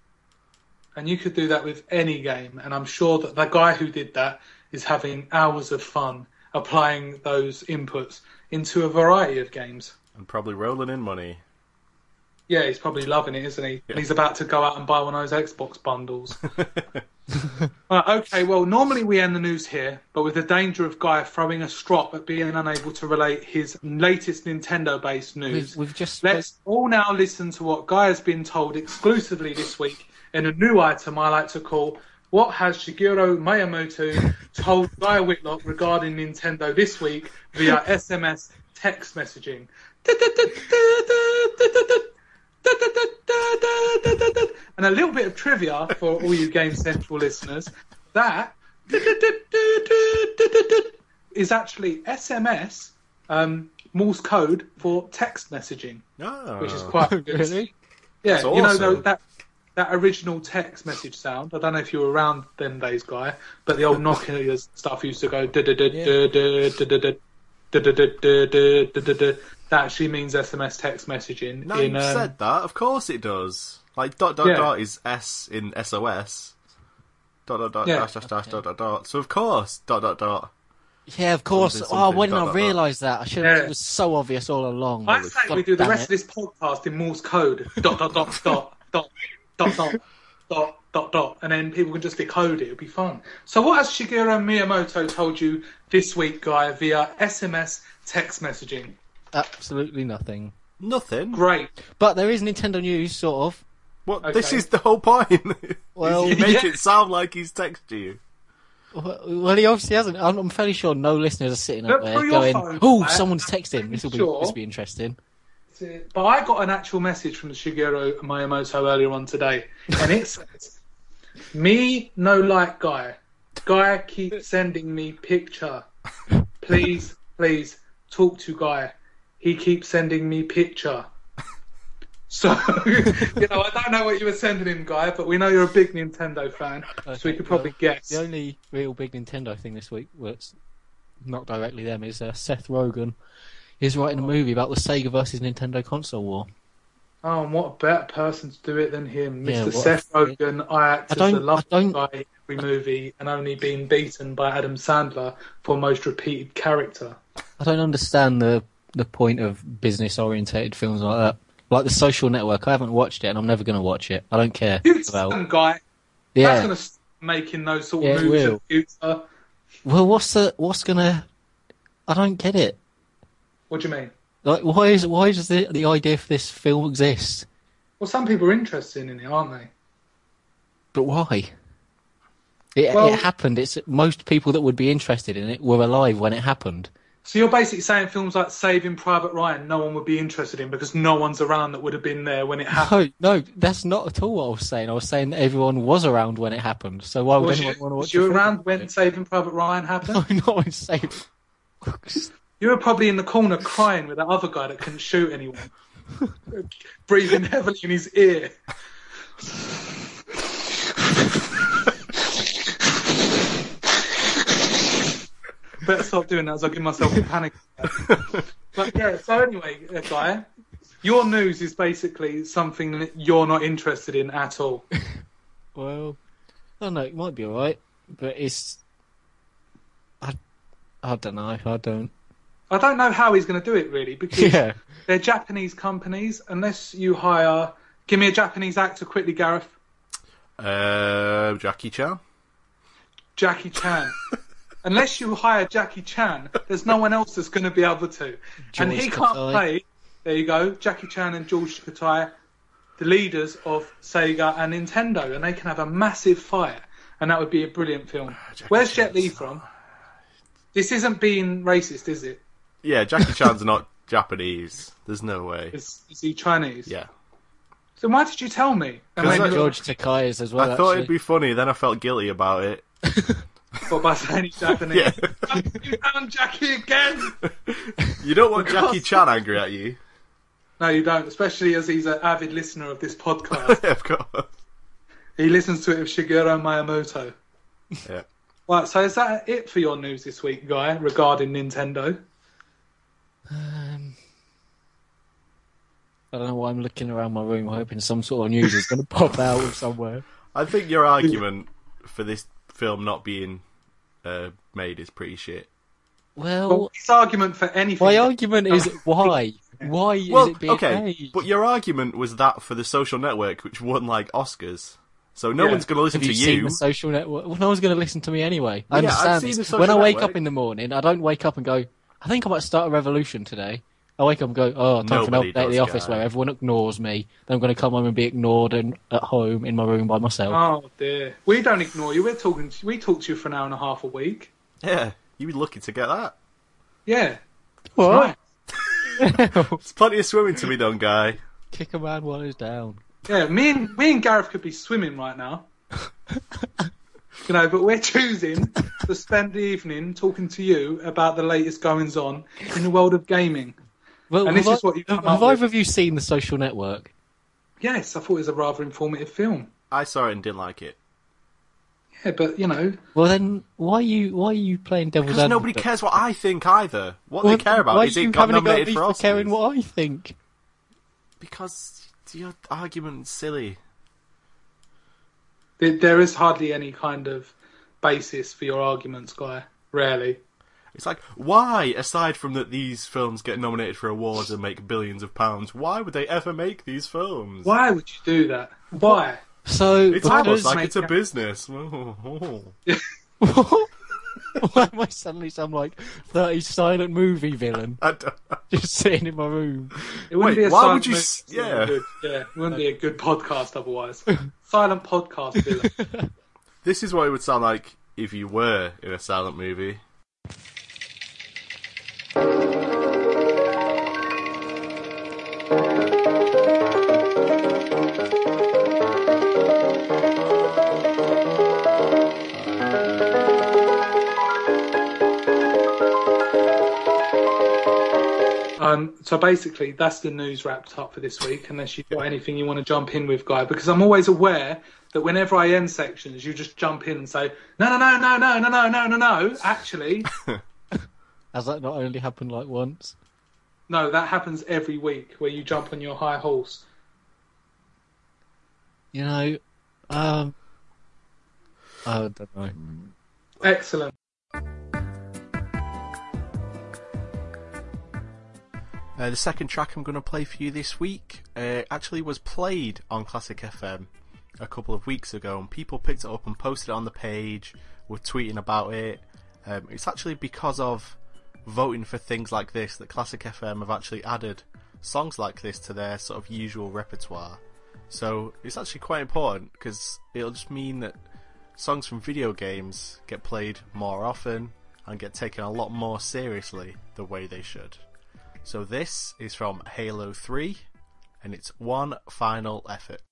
And you could do that with any game, and I'm sure that the guy who did that is having hours of fun applying those inputs into a variety of games. And probably rolling in money. Yeah, he's probably loving it, isn't he? Yeah. And he's about to go out and buy one of those Xbox bundles. uh, okay, well, normally we end the news here, but with the danger of Guy throwing a strop at being unable to relate his latest Nintendo-based news, we've, we've just... let's all now listen to what Guy has been told exclusively this week in a new item I like to call What Has Shigeru Miyamoto Told Guy Whitlock Regarding Nintendo This Week Via S M S Text Messaging. And a little bit of trivia for all you Game Central listeners, that is actually S M S um, Morse code for text messaging, oh, which is quite good. Really? Yeah, that's awesome. You know, that that original text message sound. I don't know if you were around them days, Guy, but the old Nokia stuff used to go da da da da da da da da da da da da da. That actually means S M S text messaging. No, you said that. Of course it does. Like dot dot dot is S in S O S. Dot dot dot dash dash dash dot dot dot. So of course dot dot dot. Yeah, of course. Something, something. Oh, when dot, I realised that, I should have. Yeah. It was so obvious all along. I say we do the rest it. of this podcast in Morse code. Dot dot dot dot dot dot dot dot dot dot, and then people can just decode it. It'll be fun. So, what has Shigeru Miyamoto told you this week, Guy, via S M S text messaging? Absolutely nothing. Nothing. Great. But there is Nintendo news, sort of. What? Okay. This is the whole point. Well, you make yeah. it sound like he's texting you. Well, he obviously hasn't. I'm fairly sure no listeners are sitting up there going, phone, "Oh, man. Someone's texting. This will be sure. this will be interesting." But I got an actual message from Shigeru Miyamoto earlier on today, and it says, "Me no like guy. Guy keep sending me picture. Please, please talk to guy. He keeps sending me picture." So, you know, I don't know what you were sending him, Guy, but we know you're a big Nintendo fan, okay, so we could probably well, guess. The only real big Nintendo thing this week, well, it's not directly them, is uh, Seth Rogen is writing a movie about the Sega versus Nintendo console war. Oh, and what a better person to do it than him. Yeah, Mister Seth Rogen, I act as a lovely guy in every movie and only being beaten by Adam Sandler for most repeated character. I don't understand the, the point of business-orientated films like that. Like The Social Network, I haven't watched it and I'm never going to watch it. I don't care. It's about... some guy. Yeah. That's going to start making those sort yeah, of moves in the future. Well, what's the, what's going to... I don't get it. What do you mean? Like, why is why does the, the idea for this film exist? Well, some people are interested in it, aren't they? But why? It, well, it happened. It's most people that would be interested in it were alive when it happened. So you're basically saying films like Saving Private Ryan, no one would be interested in because no one's around that would have been there when it happened. No, no, that's not at all what I was saying. I was saying that everyone was around when it happened. So why would was anyone you, want to watch was it? You were around when Saving Private Ryan happened? No, not when Saving. You were probably in the corner crying with that other guy that couldn't shoot anyone, breathing heavily in his ear. Better stop doing that as I give myself a panic attack. But yeah, so anyway, Guy, your news is basically something that you're not interested in at all. Well, I don't know, it might be alright, but it's... I, I don't know, I don't... I don't know how he's going to do it, really, because yeah. they're Japanese companies, unless you hire... Give me a Japanese actor quickly, Gareth. Uh, Jackie Chan. Jackie Chan. Unless you hire Jackie Chan, there's no one else that's going to be able to. George and he can't Katai. play, there you go, Jackie Chan and George Katai, the leaders of Sega and Nintendo, and they can have a massive fight, and that would be a brilliant film. Uh, Where's Jet Li from? This isn't being racist, is it? Yeah, Jackie Chan's not Japanese. There's no way. Is, is he Chinese? Yeah. So why did you tell me? Because George Takei is as well, I actually. Thought it'd be funny, then I felt guilty about it. But by saying he's Japanese, yeah. You found Jackie again. You don't want Jackie Chan angry at you. No, you don't, especially as he's an avid listener of this podcast. Yeah, of course. He listens to it with Shigeru Miyamoto. Yeah. Right, so is that it for your news this week, Guy, regarding Nintendo? Um, I don't know why I'm looking around my room hoping some sort of news is going to pop out of somewhere. I think your argument for this film not being uh, made is pretty shit. Well, well, his argument for anything. My argument is why? Why well, is it being okay, made? But your argument was that for The Social Network, which won like Oscars, so no yeah. one's going to listen Have to you. Have you seen The Social Network? Well, no one's going to listen to me anyway. I yeah, understand. I've seen the Social when I wake Network. Up in the morning, I don't wake up and go, "I think I might start a revolution today." I wake up and go, "Oh, time for an update at the office guy. Where everyone ignores me." Then I'm going to come home and be ignored and at home in my room by myself. Oh dear, we don't ignore you. We're talking. To, we talk to you for an hour and a half a week. Yeah, you were lucky to get that. Yeah, what? Nice. There's plenty of swimming to be done, Guy. Kick a man while he's down. Yeah, me and me and Gareth could be swimming right now. You know, but we're choosing to spend the evening talking to you about the latest goings on in the world of gaming. Well, and this I, is what you come have, up have with. Either of you seen The Social Network? yes, I thought it was a rather informative film. I saw it and didn't like it. Yeah, but, you know... Well, then, why are you, why are you playing devil's advocate? Because nobody cares what I think, either. What well, they care about is it got nominated for Oscars. Why do you caring what I think? Because your argument's silly. There is hardly any kind of basis for your arguments, Guy. Rarely. It's like, why, aside from that these films get nominated for awards and make billions of pounds, why would they ever make these films? Why would you do that? Why? So it's almost like it's a business. Why am I suddenly some like thirty silent movie villain? I don't know. Just sitting in my room. It wouldn't Wait, be a why silent would you? S- yeah, good, yeah, it wouldn't be a good podcast otherwise. Silent podcast villain. This is what it would sound like if you were in a silent movie. Um, so basically, that's the news wrapped up for this week, unless you've got anything you want to jump in with, Guy, because I'm always aware that whenever I end sections, you just jump in and say, no, no, no, no, no, no, no, no, no, no, actually. Has that not only happened like once? No, that happens every week, where you jump on your high horse. You know, um... I don't know. Excellent. Uh, the second track I'm going to play for you this week uh, actually was played on Classic F M a couple of weeks ago, and people picked it up and posted it on the page, were tweeting about it. Um, it's actually because of voting for things like this that Classic F M have actually added songs like this to their sort of usual repertoire. So it's actually quite important, because it'll just mean that songs from video games get played more often and get taken a lot more seriously the way they should. So this is from Halo three, and it's One Final Effort.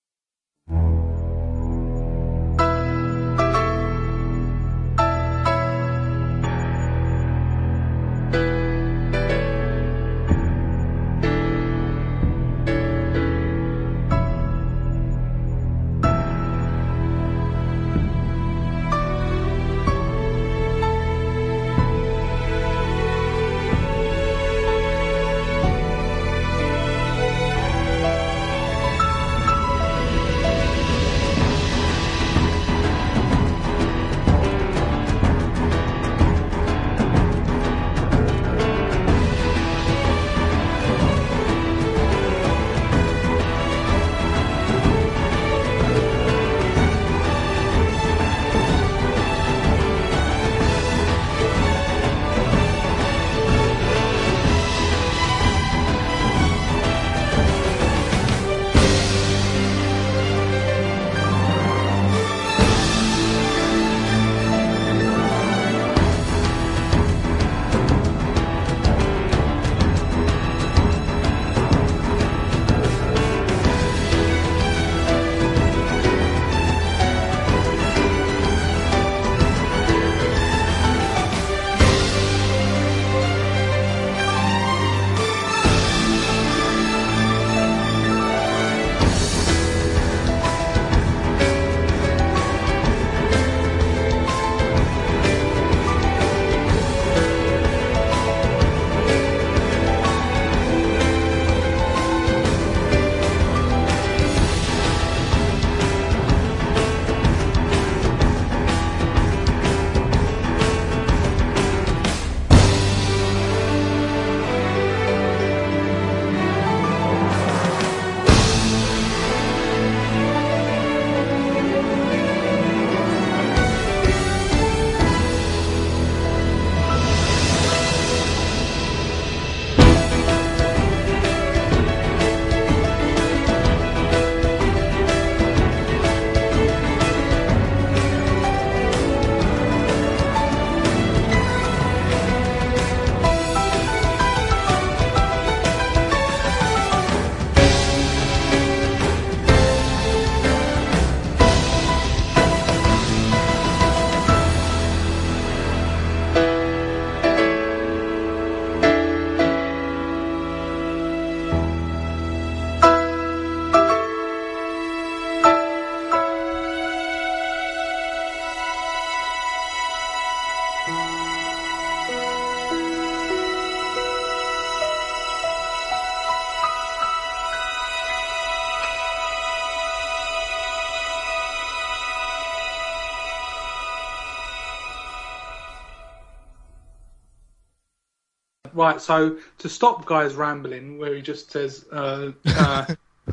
right, so to stop guys rambling, where he just says, uh, uh,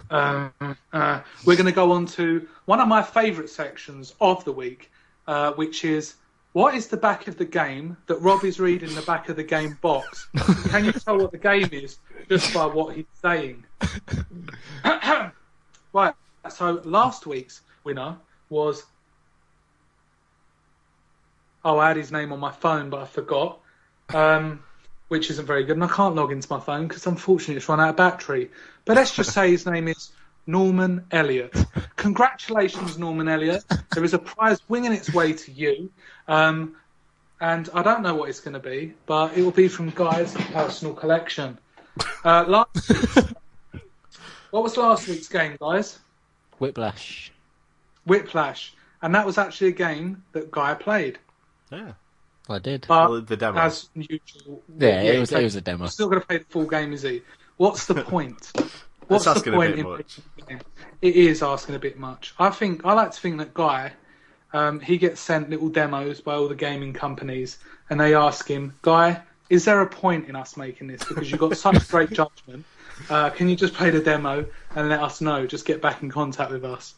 uh, uh, we're going to go on to one of my favourite sections of the week, uh, which is, what is the back of the game that Rob is reading the back of the game box? Can you tell what the game is just by what he's saying? Right, so last week's winner was... Oh, I had his name on my phone, but I forgot, um, which isn't very good. And I can't log into my phone because, unfortunately, it's run out of battery. But let's just say his name is Norman Elliott. Congratulations, Norman Elliott. There is a prize winging its way to you. Um, and I don't know what it's going to be, but it will be from Guy's personal collection. Uh, last What was last week's game, guys? Whiplash. Whiplash. And that was actually a game that Guy played. Yeah, I did. But well, the demo. As usual, yeah, yeah, it was. It was a demo. He's still going to play the full game, is he? What's the point? What's the point? In game? It is asking a bit much. I think I like to think that Guy, um, he gets sent little demos by all the gaming companies, and they ask him, Guy, is there a point in us making this? Because you've got such great judgment. Uh, can you just play the demo and let us know? Just get back in contact with us.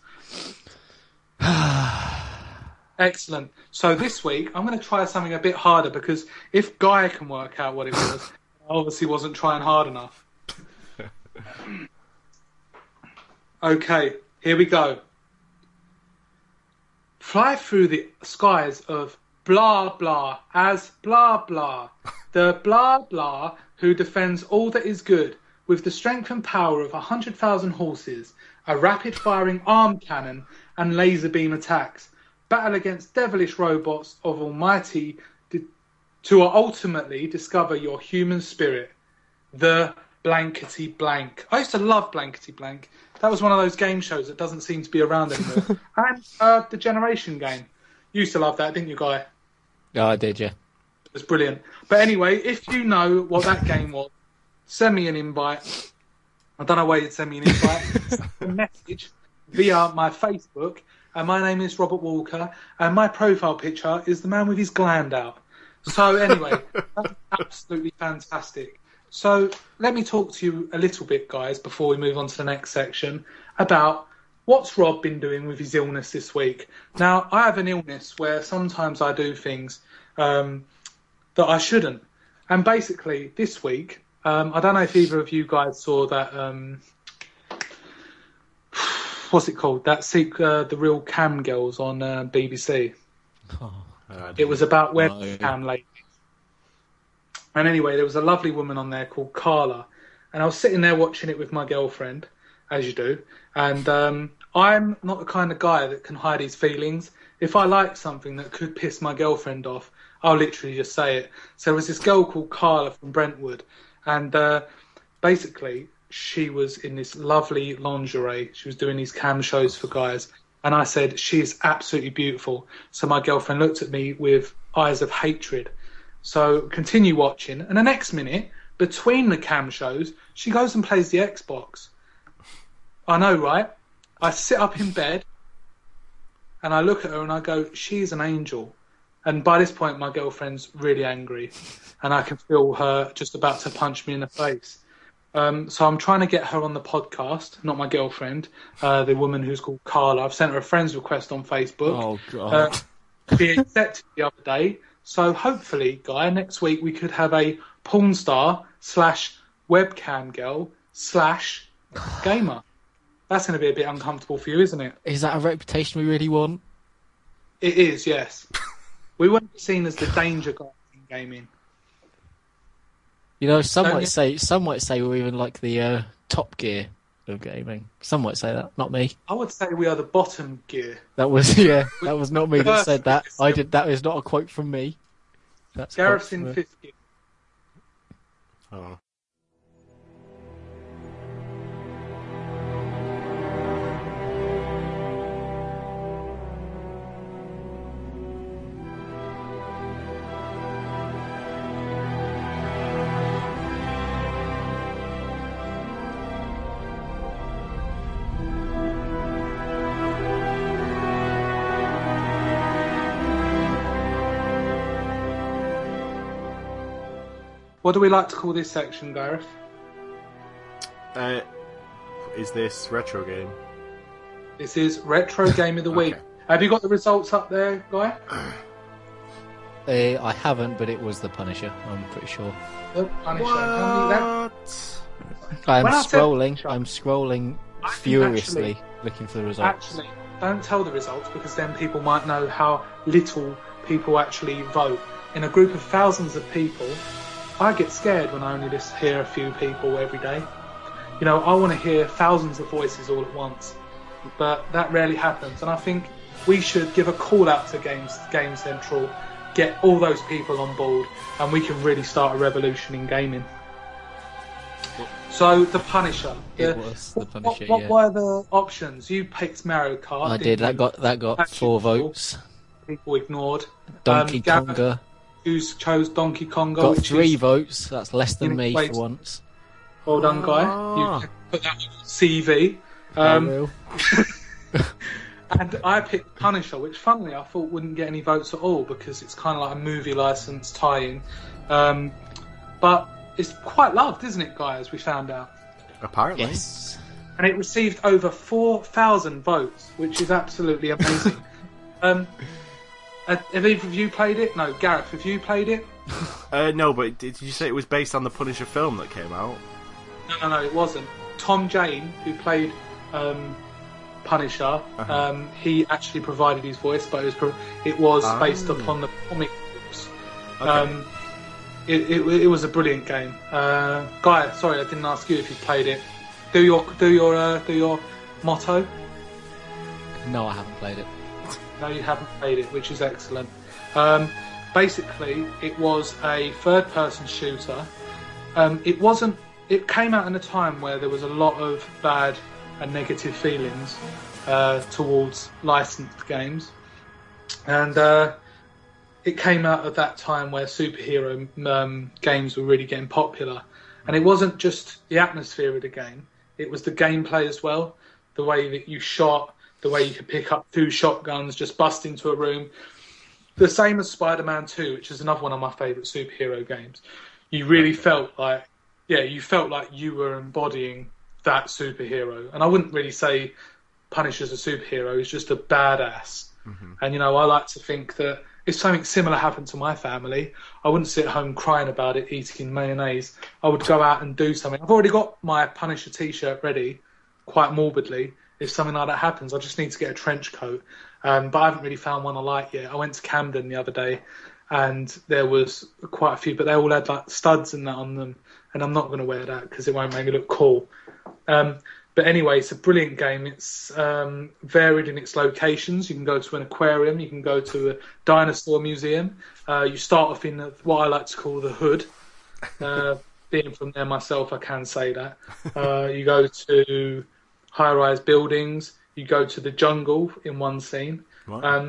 Excellent. So this week, I'm going to try something a bit harder because if Guy can work out what it was, I obviously wasn't trying hard enough. Okay, here we go. Fly through the skies of blah blah as blah blah, the blah blah who defends all that is good with the strength and power of one hundred thousand horses, a rapid-firing arm cannon and laser beam attacks. Battle against devilish robots of almighty to ultimately discover your human spirit. The blankety blank. I used to love blankety blank. That was one of those game shows that doesn't seem to be around anymore. And uh, the Generation game. You used to love that, didn't you, Guy? Yeah, I did, yeah. It was brilliant. But anyway, if you know what that game was, send me an invite. I don't know why you'd send me an invite. Send a message via my Facebook. And my name is Robert Walker, and my profile picture is the man with his gland out. So anyway, that's absolutely fantastic. So let me talk to you a little bit, guys, before we move on to the next section, about what's Rob been doing with his illness this week. Now, I have an illness where sometimes I do things um, that I shouldn't. And basically, this week, um, I don't know if either of you guys saw that... Um, What's it called? That seek uh, the real cam girls on uh, B B C. Oh, it was about webcam no. ladies. And anyway, there was a lovely woman on there called Carla, and I was sitting there watching it with my girlfriend, as you do. And um, I'm not the kind of guy that can hide his feelings. If I like something that could piss my girlfriend off, I'll literally just say it. So there was this girl called Carla from Brentwood, and uh, basically. She was in this lovely lingerie. She was doing these cam shows for guys. And I said, she is absolutely beautiful. So my girlfriend looked at me with eyes of hatred. So continue watching. And the next minute, between the cam shows, she goes and plays the Xbox. I know, right? I sit up in bed and I look at her and I go, she's an angel. And by this point, my girlfriend's really angry. And I can feel her just about to punch me in the face. Um, so I'm trying to get her on the podcast, not my girlfriend, uh, the woman who's called Carla. I've sent her a friend's request on Facebook. Oh, God. Uh, she accepted the other day. So hopefully, Guy, next week we could have a porn star slash webcam girl slash gamer. That's going to be a bit uncomfortable for you, isn't it? Is that a reputation we really want? It is, yes. We won't be seen as the danger guy in gaming. You know, some might say some might say we're even like the uh, Top Gear of gaming. Some might say that, not me. I would say we are the Bottom Gear. That was yeah, that was not me that said that. I did. That is not a quote from me. That's Gareth's in fifth gear. Oh. What do we like to call this section, Gareth? Uh, is this retro game? This is retro game of the okay. week. Have you got the results up there, Guy? Uh, I haven't, but it was The Punisher, I'm pretty sure. The Punisher. What? I'm scrolling, said... I'm scrolling I furiously actually, looking for the results. Actually, don't tell the results, because then people might know how little people actually vote. In a group of thousands of people, I get scared when I only just hear a few people every day. You know, I want to hear thousands of voices all at once, but that rarely happens. And I think we should give a call out to Games, Game Central, get all those people on board, and we can really start a revolution in gaming. What? So, The Punisher. The, it was The Punisher, What, what, what yeah. were the options? You picked Mario Kart. I did. That got that got four votes. People ignored. Donkey um, Konga. Gareth, who's chose Donkey Konga. Got which three is, votes. That's less than me for once. Well done, Guy. Ah. You put that on your C V. Um, I will. And I picked Punisher, which funnily I thought wouldn't get any votes at all, because it's kind of like a movie license tie-in. Um, but it's quite loved, isn't it, Guy, as we found out? Apparently. Yes. And it received over four thousand votes, which is absolutely amazing. um, have either of you played it? No, Gareth, have you played it? Uh, no, but did you say it was based on the Punisher film that came out? No, no, no, it wasn't. Tom Jane, who played... Um, Punisher. Uh-huh. Um, he actually provided his voice, but it was, pro- it was oh. based upon the comic books. Okay. Um, it, it, it was a brilliant game. Uh, Guy, sorry, I didn't ask you if you played it. Do your do your uh, do your motto. No, I haven't played it. No, you haven't played it, which is excellent. Um, basically, it was a third-person shooter. Um, it wasn't. It came out in a time where there was a lot of bad and negative feelings uh, towards licensed games, and uh, it came out at that time where superhero um, games were really getting popular, and it wasn't just the atmosphere of the game, it was the gameplay as well, the way that you shot, the way you could pick up two shotguns, just bust into a room, the same as Spider-Man two, which is another one of my favourite superhero games. You really felt like, yeah, you felt like you were embodying that superhero. And I wouldn't really say Punisher's a superhero, he's just a badass. Mm-hmm. And, you know, I like to think that if something similar happened to my family, I wouldn't sit at home crying about it, eating mayonnaise. I would go out and do something. I've already got my Punisher t-shirt ready, quite morbidly. If something like that happens, I just need to get a trench coat. Um, but I haven't really found one I like yet. I went to Camden the other day, and there was quite a few, but they all had like studs and that on them. And I'm not going to wear that because it won't make me look cool. Um, but anyway, it's a brilliant game. It's um, varied in its locations. You can go to an aquarium. You can go to a dinosaur museum. Uh, you start off in what I like to call the hood. Uh, being from there myself, I can say that. Uh, you go to high-rise buildings. You go to the jungle in one scene. Wow. Um,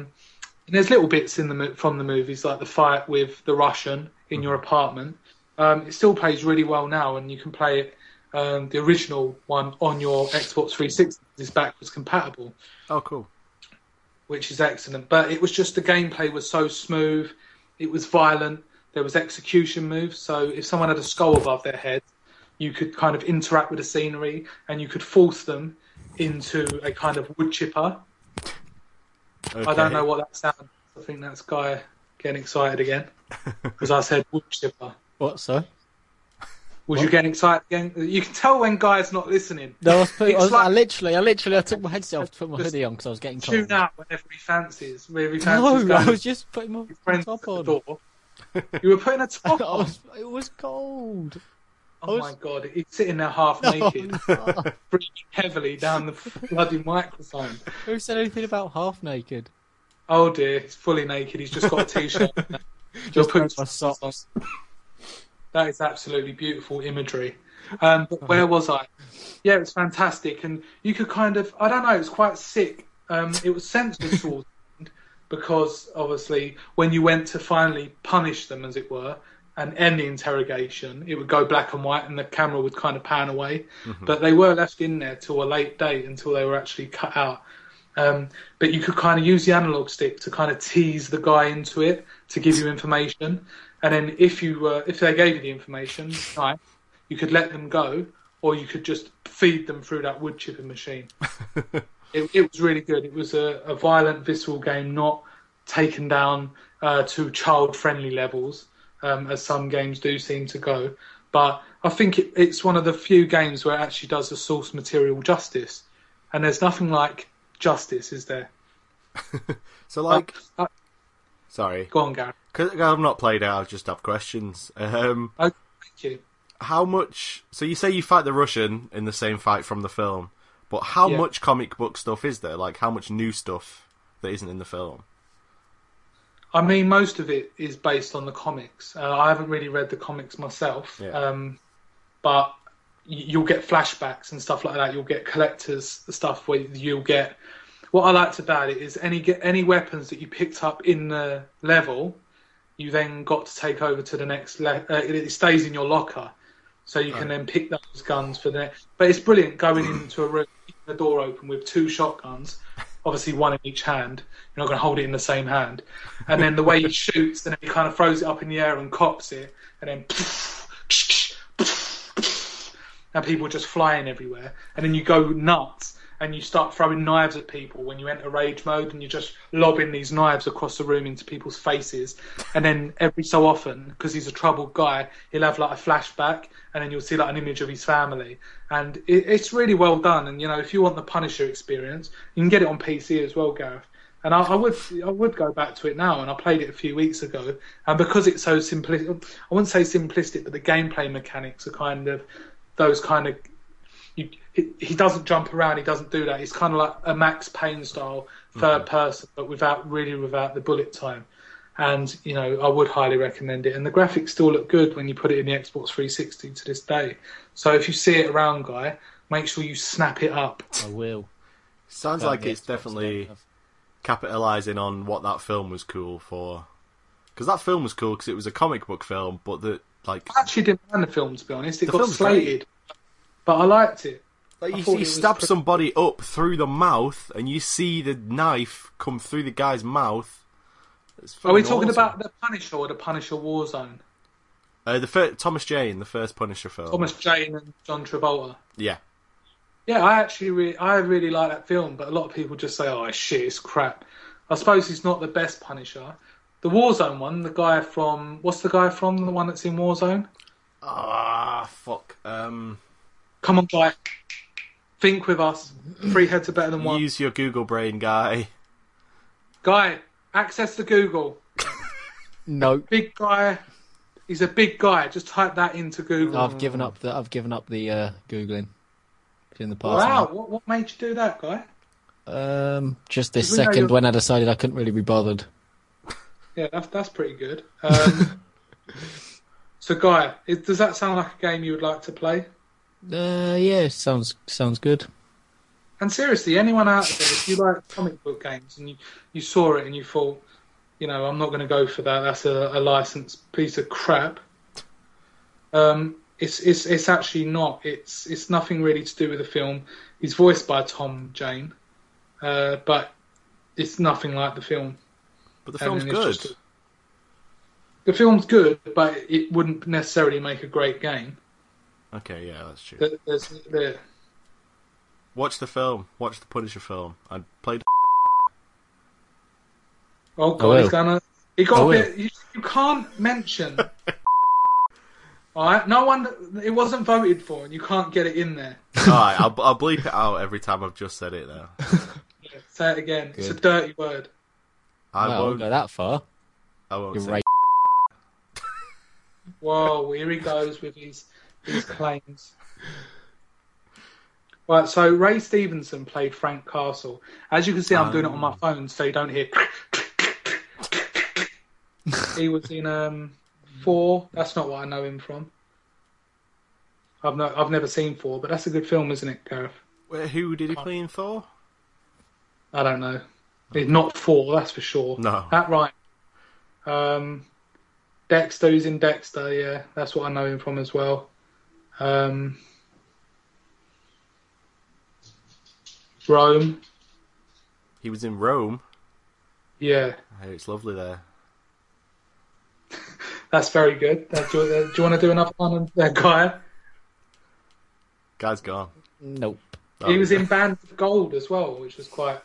and there's little bits in the from the movies, like the fight with the Russian in mm-hmm. your apartment. Um, it still plays really well now, and you can play it. Um, the original one on your Xbox three sixty is backwards compatible. Oh, cool. Which is excellent. But it was just the gameplay was so smooth. It was violent. There was execution moves. So if someone had a skull above their head, you could kind of interact with the scenery and you could force them into a kind of wood chipper. Okay. I don't know what that sounds. I think that's Guy getting excited again. Because I said wood chipper. What, so? Was what? You getting excited again? You can tell when Guy's not listening. No, I, was putting, I, was, like, I literally, I literally, I took my headset off to put my hoodie on because I was getting cold. Tune out whenever he fancies. Whenever he fancies no, I was just putting my top on. Door. You were putting a top on. Was, it was cold. Oh was... my god! He's sitting there half no, naked, no. breathing heavily down the bloody microphone. Who said anything about half naked? Oh dear, he's fully naked. He's just got a t-shirt. Just putting my socks on. That is absolutely beautiful imagery. Um, but where was I? Yeah, it was fantastic. And you could kind of, I don't know, it was quite sick. Um, it was censored towards the end because, obviously, when you went to finally punish them, as it were, and end the interrogation, it would go black and white and the camera would kind of pan away. Mm-hmm. But they were left in there till a late date until they were actually cut out. Um, but you could kind of use the analog stick to kind of tease the guy into it, to give you information. And then if you were, if they gave you the information, right, you could let them go, or you could just feed them through that wood chipping machine. it, it was really good. It was a, a violent, visceral game, not taken down uh, to child-friendly levels, um, as some games do seem to go. But I think it, it's one of the few games where it actually does the source material justice. And there's nothing like justice, is there? So, like... Uh, uh, sorry. Go on, Gareth. I've not played it, I just have questions. Um, oh, thank you. How much... So you say you fight the Russian in the same fight from the film, but how yeah. much comic book stuff is there? Like, how much new stuff that isn't in the film? I mean, most of it is based on the comics. Uh, I haven't really read the comics myself, yeah. um, but you'll get flashbacks and stuff like that. You'll get collectors' stuff where you'll get... What I liked about it is any any weapons that you picked up in the level, you then got to take over to the next level. Uh, it, it stays in your locker, so you can oh. then pick those guns for the next... But it's brilliant going into a room, the door open with two shotguns, obviously one in each hand. You're not going to hold it in the same hand. And then the way he shoots, and then he kind of throws it up in the air and cops it, and then... and people just flying everywhere. And then you go nuts, and you start throwing knives at people when you enter rage mode, and you're just lobbing these knives across the room into people's faces. And then every so often, because he's a troubled guy, he'll have like a flashback, and then you'll see like an image of his family. And it, it's really well done. And, you know, if you want the Punisher experience, you can get it on P C as well, Gareth. And I, I would I would go back to it now, and I played it a few weeks ago. And because it's so simplistic, I wouldn't say simplistic, but the gameplay mechanics are kind of those kind of... You, he doesn't jump around, he doesn't do that. It's kind of like a Max Payne style third mm-hmm. person, but without really without the bullet time. And, you know, I would highly recommend it. And the graphics still look good when you put it in the Xbox three sixty to this day. So if you see it around, Guy, make sure you snap it up. I will. Sounds um, like it's Xbox definitely capitalising on what that film was cool for. Because that film was cool because it was a comic book film, but the, like... I actually didn't mind the film, to be honest. It got slated. Great. But I liked it. Like I you, you stab pretty... somebody up through the mouth, and you see the knife come through the guy's mouth. Are we talking awesome. about the Punisher or the Punisher Warzone? Uh, the first, Thomas Jane, the first Punisher film. Thomas Jane and John Travolta. Yeah. Yeah, I actually really, I really like that film, but a lot of people just say, "Oh shit, it's crap." I suppose he's not the best Punisher. The Warzone one, the guy from what's the guy from the one that's in Warzone? Ah, fuck. Um. Come on, Guy. Think with us. Three heads are better than one. Use your Google brain, Guy. Guy, access the Google. No. Big Guy. He's a big guy. Just type that into Google. I've given up the. I've given up the uh, googling in the past. Wow. What, what made you do that, Guy? Um, just this second when I decided I couldn't really be bothered. Yeah, that's that's pretty good. Um, so, Guy, it, does that sound like a game you would like to play? Uh, yeah, sounds sounds good. And seriously, anyone out there, if you like comic book games and you, you saw it and you thought, you know, I'm not going to go for that, that's a, a licensed piece of crap, um, it's it's it's actually not. It's it's nothing really to do with the film. He's voiced by Tom Jane, uh, but it's nothing like the film. But the film's good. A, the film's good, but it wouldn't necessarily make a great game. Okay, yeah, that's true. There, there's, there. Watch the film. Watch the Punisher film. I played. Oh God, he's gonna. He got oh, a bit. You, you can't mention. All right, no one. It wasn't voted for, and you can't get it in there. All right, I'll, I'll bleep it out every time I've just said it. There. Yeah, say it again. Good. It's a dirty word. I well, won't go that far. I won't. You're say right. Whoa! Here he goes with his. These claims. Right, so Ray Stevenson played Frank Castle. As you can see, I'm um, doing it on my phone, so you don't hear. He was in um Four. That's not what I know him from. I've no, I've never seen Four, but that's a good film, isn't it, Gareth? Where, who did he play in Thor? I don't know. It's not Four, that's for sure. No, that right. Um, Dexter, who's in Dexter? Yeah, that's what I know him from as well. Um, Rome. He was in Rome. Yeah. Oh, it's lovely there. That's very good. Uh, do, uh, do you want to do another one on uh, Guy? Guy's gone. Nope. Oh, he was in Band of Gold as well, which was quite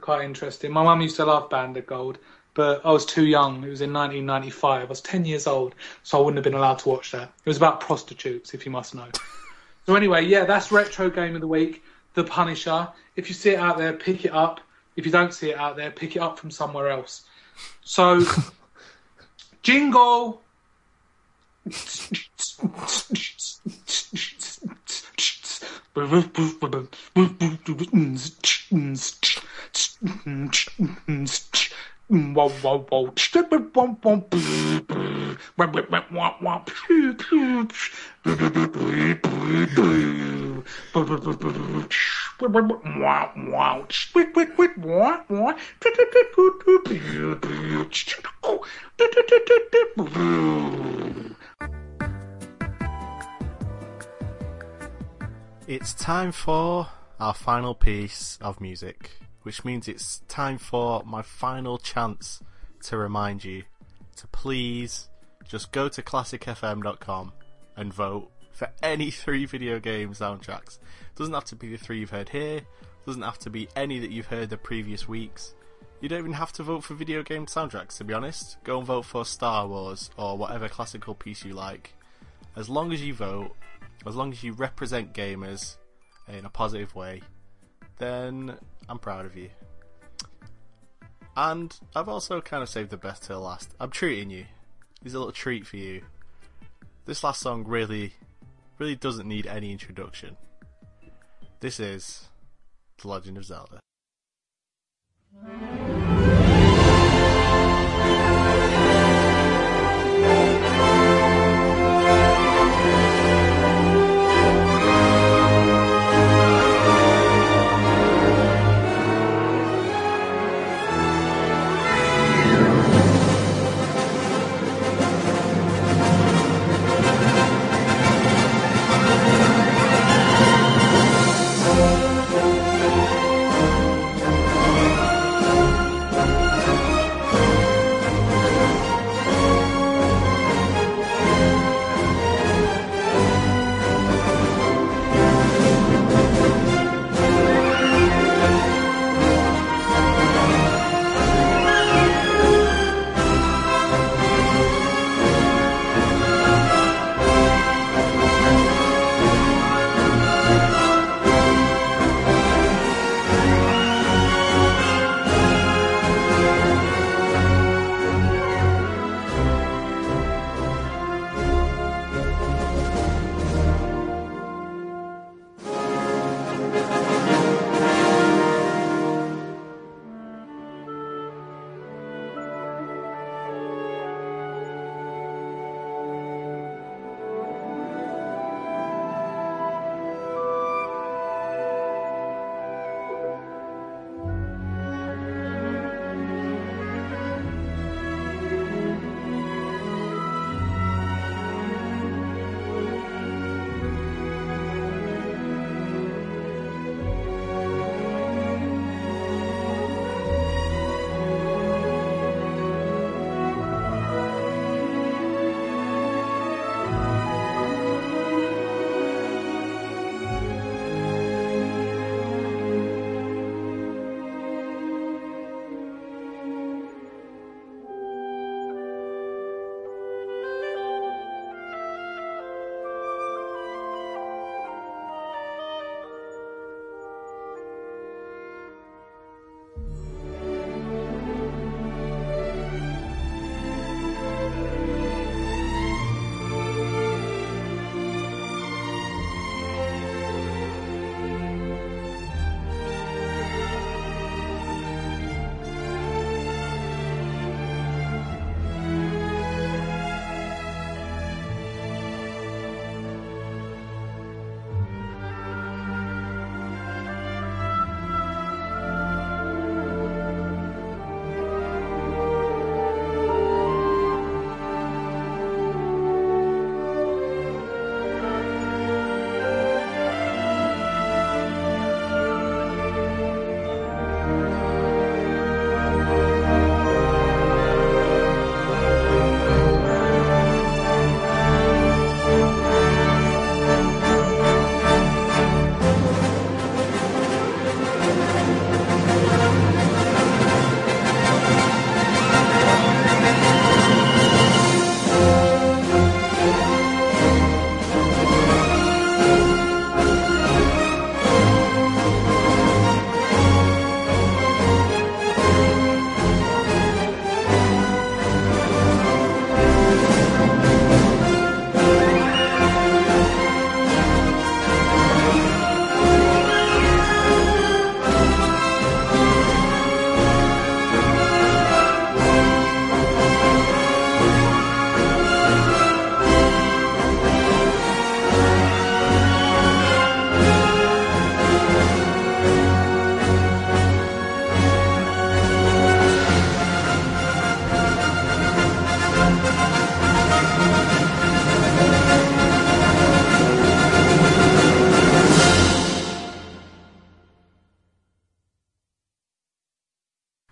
quite interesting. My mum used to love Band of Gold, but I was too young. It was in nineteen ninety-five. I was ten years old, so I wouldn't have been allowed to watch that. It was about prostitutes, if you must know. So anyway, yeah, that's Retro Game of the Week, The Punisher. If you see it out there, pick it up. If you don't see it out there, pick it up from somewhere else. So, jingle. Wow, wow, wow. It's time for our final piece of music, which means it's time for my final chance to remind you to please just go to classic f m dot com and vote for any three video game soundtracks. Doesn't have to be the three you've heard here, doesn't have to be any that you've heard the previous weeks. You don't even have to vote for video game soundtracks, to be honest. Go and vote for Star Wars or whatever classical piece you like. As long as you vote, as long as you represent gamers in a positive way, then I'm proud of you. And I've also kind of saved the best till last. I'm treating you. Here's a little treat for you. This last song really, really doesn't need any introduction. This is The Legend of Zelda. Thank you.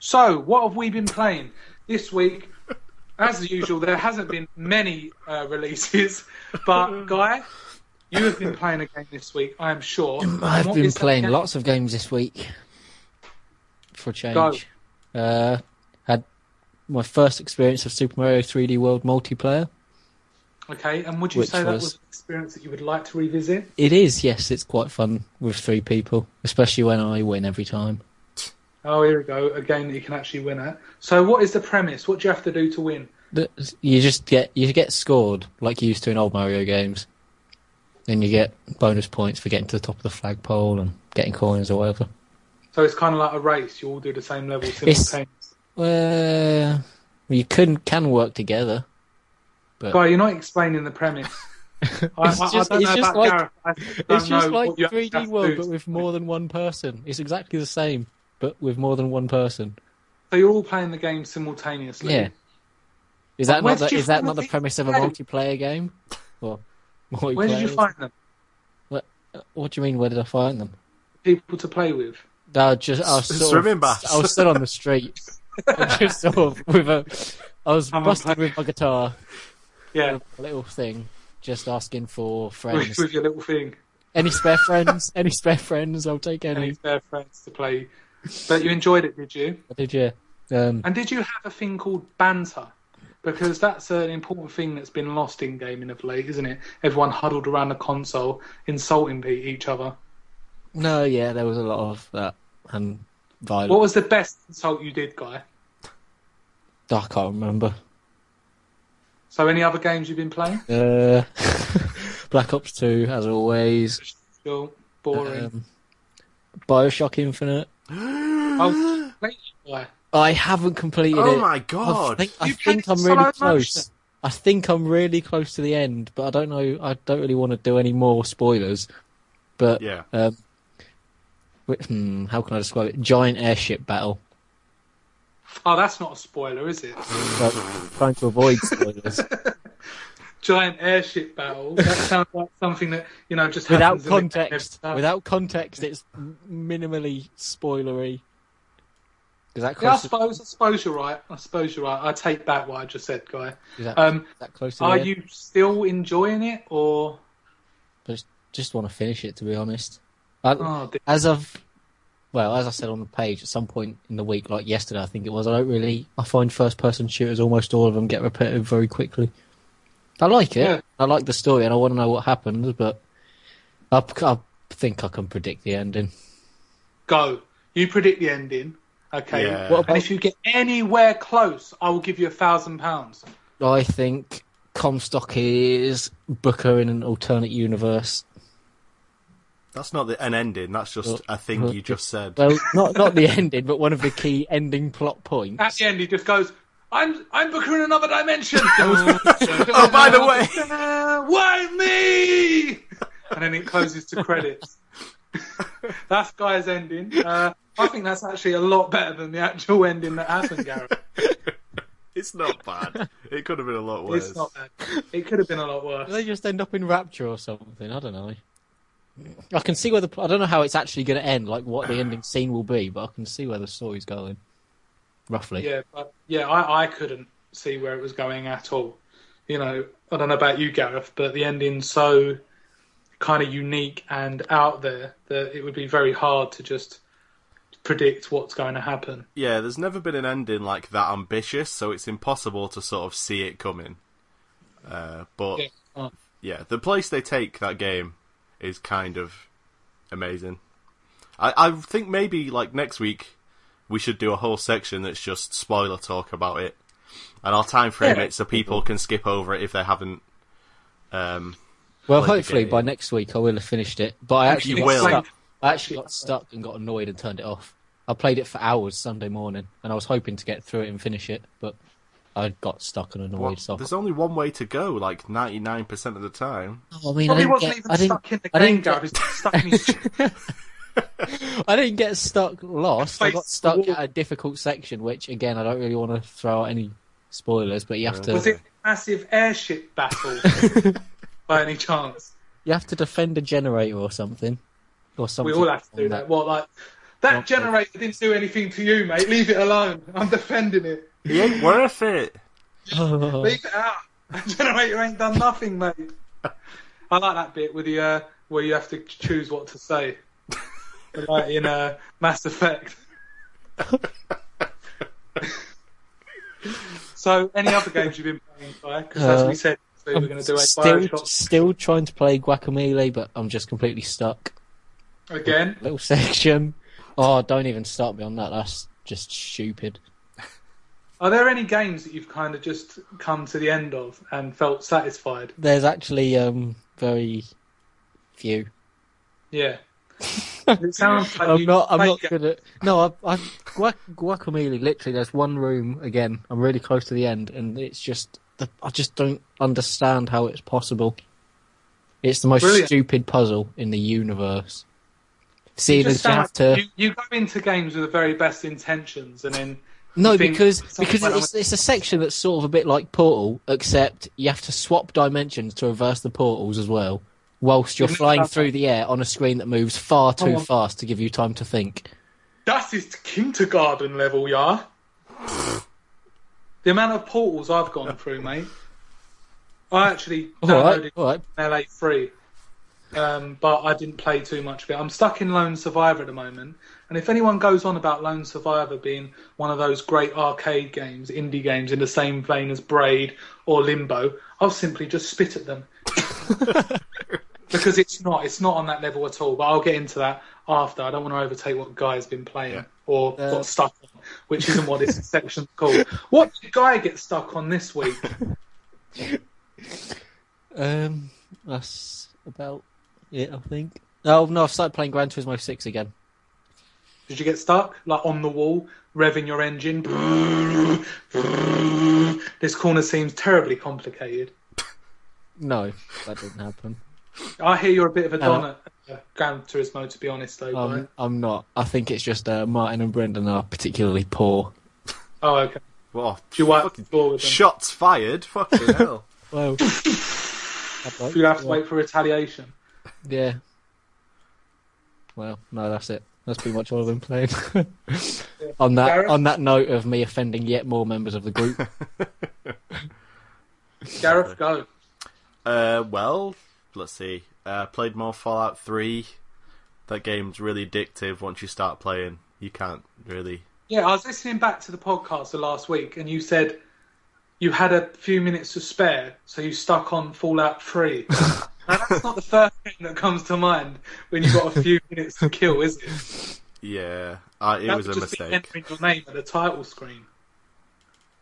So, what have we been playing this week? As usual, there hasn't been many uh, releases, but Guy, you have been playing a game this week, I am sure. I've been playing lots of games this week, for a change. Uh, had my first experience of Super Mario three D World multiplayer. Okay, and would you say that was an experience that you would like to revisit? It is, yes. It's quite fun with three people, especially when I win every time. Oh, here we go. A game that you can actually win at. So what is the premise? What do you have to do to win? You just get you get scored, like you used to in old Mario games. And you get bonus points for getting to the top of the flagpole and getting coins or whatever. So it's kind of like a race. You all do the same level simultaneously. Well, you can, can work together. But... Guy, you're not explaining the premise. I, I, just, I don't know about like, Gareth. I it's just like three D World, but with more than one person. It's exactly the same. But with more than one person. So you're all playing the game simultaneously? Yeah. Is that not the, is that not the premise of a multiplayer game? Or multiplayer? Where did you find them? What, what do you mean, where did I find them? People to play with. I, just, I, was, sort of, I was still on the street. I, just sort of with a, I was I'm busted with my guitar. Yeah. A little thing. Just asking for friends. With your little thing. Any spare friends? Any spare friends? I'll take any. Any spare friends to play. But you enjoyed it, did you? I did, yeah. Um, and did you have a thing called banter? Because that's an important thing that's been lost in gaming of late, isn't it? Everyone huddled around the console, insulting each other. No, yeah, there was a lot of that. And violence. What was the best insult you did, Guy? I can't remember. So any other games you've been playing? Uh, Black Ops two, as always. Still boring. Um, Bioshock Infinite. Oh, I haven't completed oh it. Oh my god! I think, I think I'm really so close. Much. I think I'm really close to the end, but I don't know. I don't really want to do any more spoilers. But yeah, um, hmm, how can I describe it? Giant airship battle. Oh, that's not a spoiler, is it? But trying to avoid spoilers. Giant airship battle. That sounds like something that, you know, just happens. Without context. Without context, it's minimally spoilery. Does that close yeah, I suppose, I suppose you're right. I suppose you're right. I take back what I just said, Guy. Is that, um, is that close to Are you still enjoying it, or...? I just, just want to finish it, to be honest. I, oh, as I've... Well, as I said on the page, at some point in the week, like yesterday, I think it was, I don't really... I find first-person shooters, almost all of them, get repetitive very quickly. I like it. Yeah. I like the story, and I want to know what happens, but I, I think I can predict the ending. Go. You predict the ending. Okay. Yeah. What about... And if you get anywhere close, I will give you a thousand pounds. I think Comstock is Booker in an alternate universe. That's not the, an ending. That's just well, a thing well, you just said. Well, not not the ending, but one of the key ending plot points. At the end, he just goes. I'm I'm Booker in another dimension. Oh, by the way, why me? And then it closes to credits. That's Guy's ending. Uh, I think that's actually a lot better than the actual ending that happened, Gareth. It's not bad. It could have been a lot worse. It's not bad. It could have been a lot worse. Did they just end up in Rapture or something? I don't know. I can see where the I don't know how it's actually going to end, like what the ending scene will be, but I can see where the story's going. Roughly. Yeah, but yeah, I, I couldn't see where it was going at all. You know, I don't know about you, Gareth, but the ending's so kind of unique and out there that it would be very hard to just predict what's going to happen. Yeah, there's never been an ending like that ambitious, so it's impossible to sort of see it coming. Uh, but yeah. Oh. yeah, the place they take that game is kind of amazing. I, I think maybe like next week we should do a whole section that's just spoiler talk about it. And I'll time frame yeah. it so people can skip over it if they haven't. Um, well, hopefully by next week I will have finished it. But I actually, got stuck. I actually got stuck and got annoyed and turned it off. I played it for hours Sunday morning and I was hoping to get through it and finish it. But I got stuck and annoyed. Well, so there's only one way to go, like ninety-nine percent of the time. Oh, I mean, well, I he wasn't get, even I stuck in the game, Gareth. He was stuck in his... I didn't get stuck lost. I got stuck at a difficult section, which, again, I don't really want to throw out any spoilers, but you have to... Was it a massive airship battle, by any chance? You have to defend a generator or something. Or something. We all have to do that. that. What, like That nope. generator didn't do anything to you, mate. Leave it alone. I'm defending it. It ain't worth it. Leave it out. That generator ain't done nothing, mate. I like that bit with the uh, where you have to choose what to say, like in uh, Mass Effect. So, any other games you've been playing, Guy? Because uh, as we said, we I'm were going to do a still, still trying to play Guacamelee, but I'm just completely stuck. Again? Little section. Oh, don't even start me on that. That's just stupid. Are there any games that you've kind of just come to the end of and felt satisfied? There's actually um, very few. Yeah. It sounds like I'm not. I'm not games. good at. No, I, I guac, Guacamelee. Literally, there's one room again. I'm really close to the end, and it's just. The, I just don't understand how it's possible. It's the most Brilliant. stupid puzzle in the universe. See, you, just sound, to... you, you go into games with the very best intentions, and then no, because because it's, it's a section that's sort of a bit like Portal, except you have to swap dimensions to reverse the portals as well, whilst you're flying through the air on a screen that moves far too oh, fast to give you time to think. That is kindergarten level, yeah. The amount of portals I've gone through, mate. I actually downloaded all right, all right. L A free. Um, but I didn't play too much of it. I'm stuck in Lone Survivor at the moment, and if anyone goes on about Lone Survivor being one of those great arcade games, indie games in the same vein as Braid or Limbo, I'll simply just spit at them. Because it's not, it's not on that level at all. But I'll get into that after. I don't want to overtake what Guy's been playing yeah. or uh, got stuck on, which isn't what this section's called. What did Guy get stuck on this week? Um, that's about. Yeah, I think. Oh, no, I've started playing Gran Turismo six again. Did you get stuck? Like, on the wall, revving your engine? This corner seems terribly complicated. No, that didn't happen. I hear you're a bit of a don um, at Gran Turismo, to be honest, though. Um, right? I'm not. I think it's just uh, Martin and Brendan are particularly poor. Oh, okay. Well, do you wipe the floor with them? Shots fired? Fucking hell. Well, you have to wait for retaliation. Yeah. Well, no, that's it. That's pretty much all I've been playing. on that Gareth? on that note of me offending yet more members of the group. Gareth, go. Uh, well, let's see. Uh, played more Fallout three. That game's really addictive once you start playing. You can't really... Yeah, I was listening back to the podcast the last week, and you said you had a few minutes to spare, so you stuck on Fallout three. Now, that's not the first thing that comes to mind when you've got a few minutes to kill, is it? Yeah, uh, it that was would a just mistake. Be entering your name at the title screen.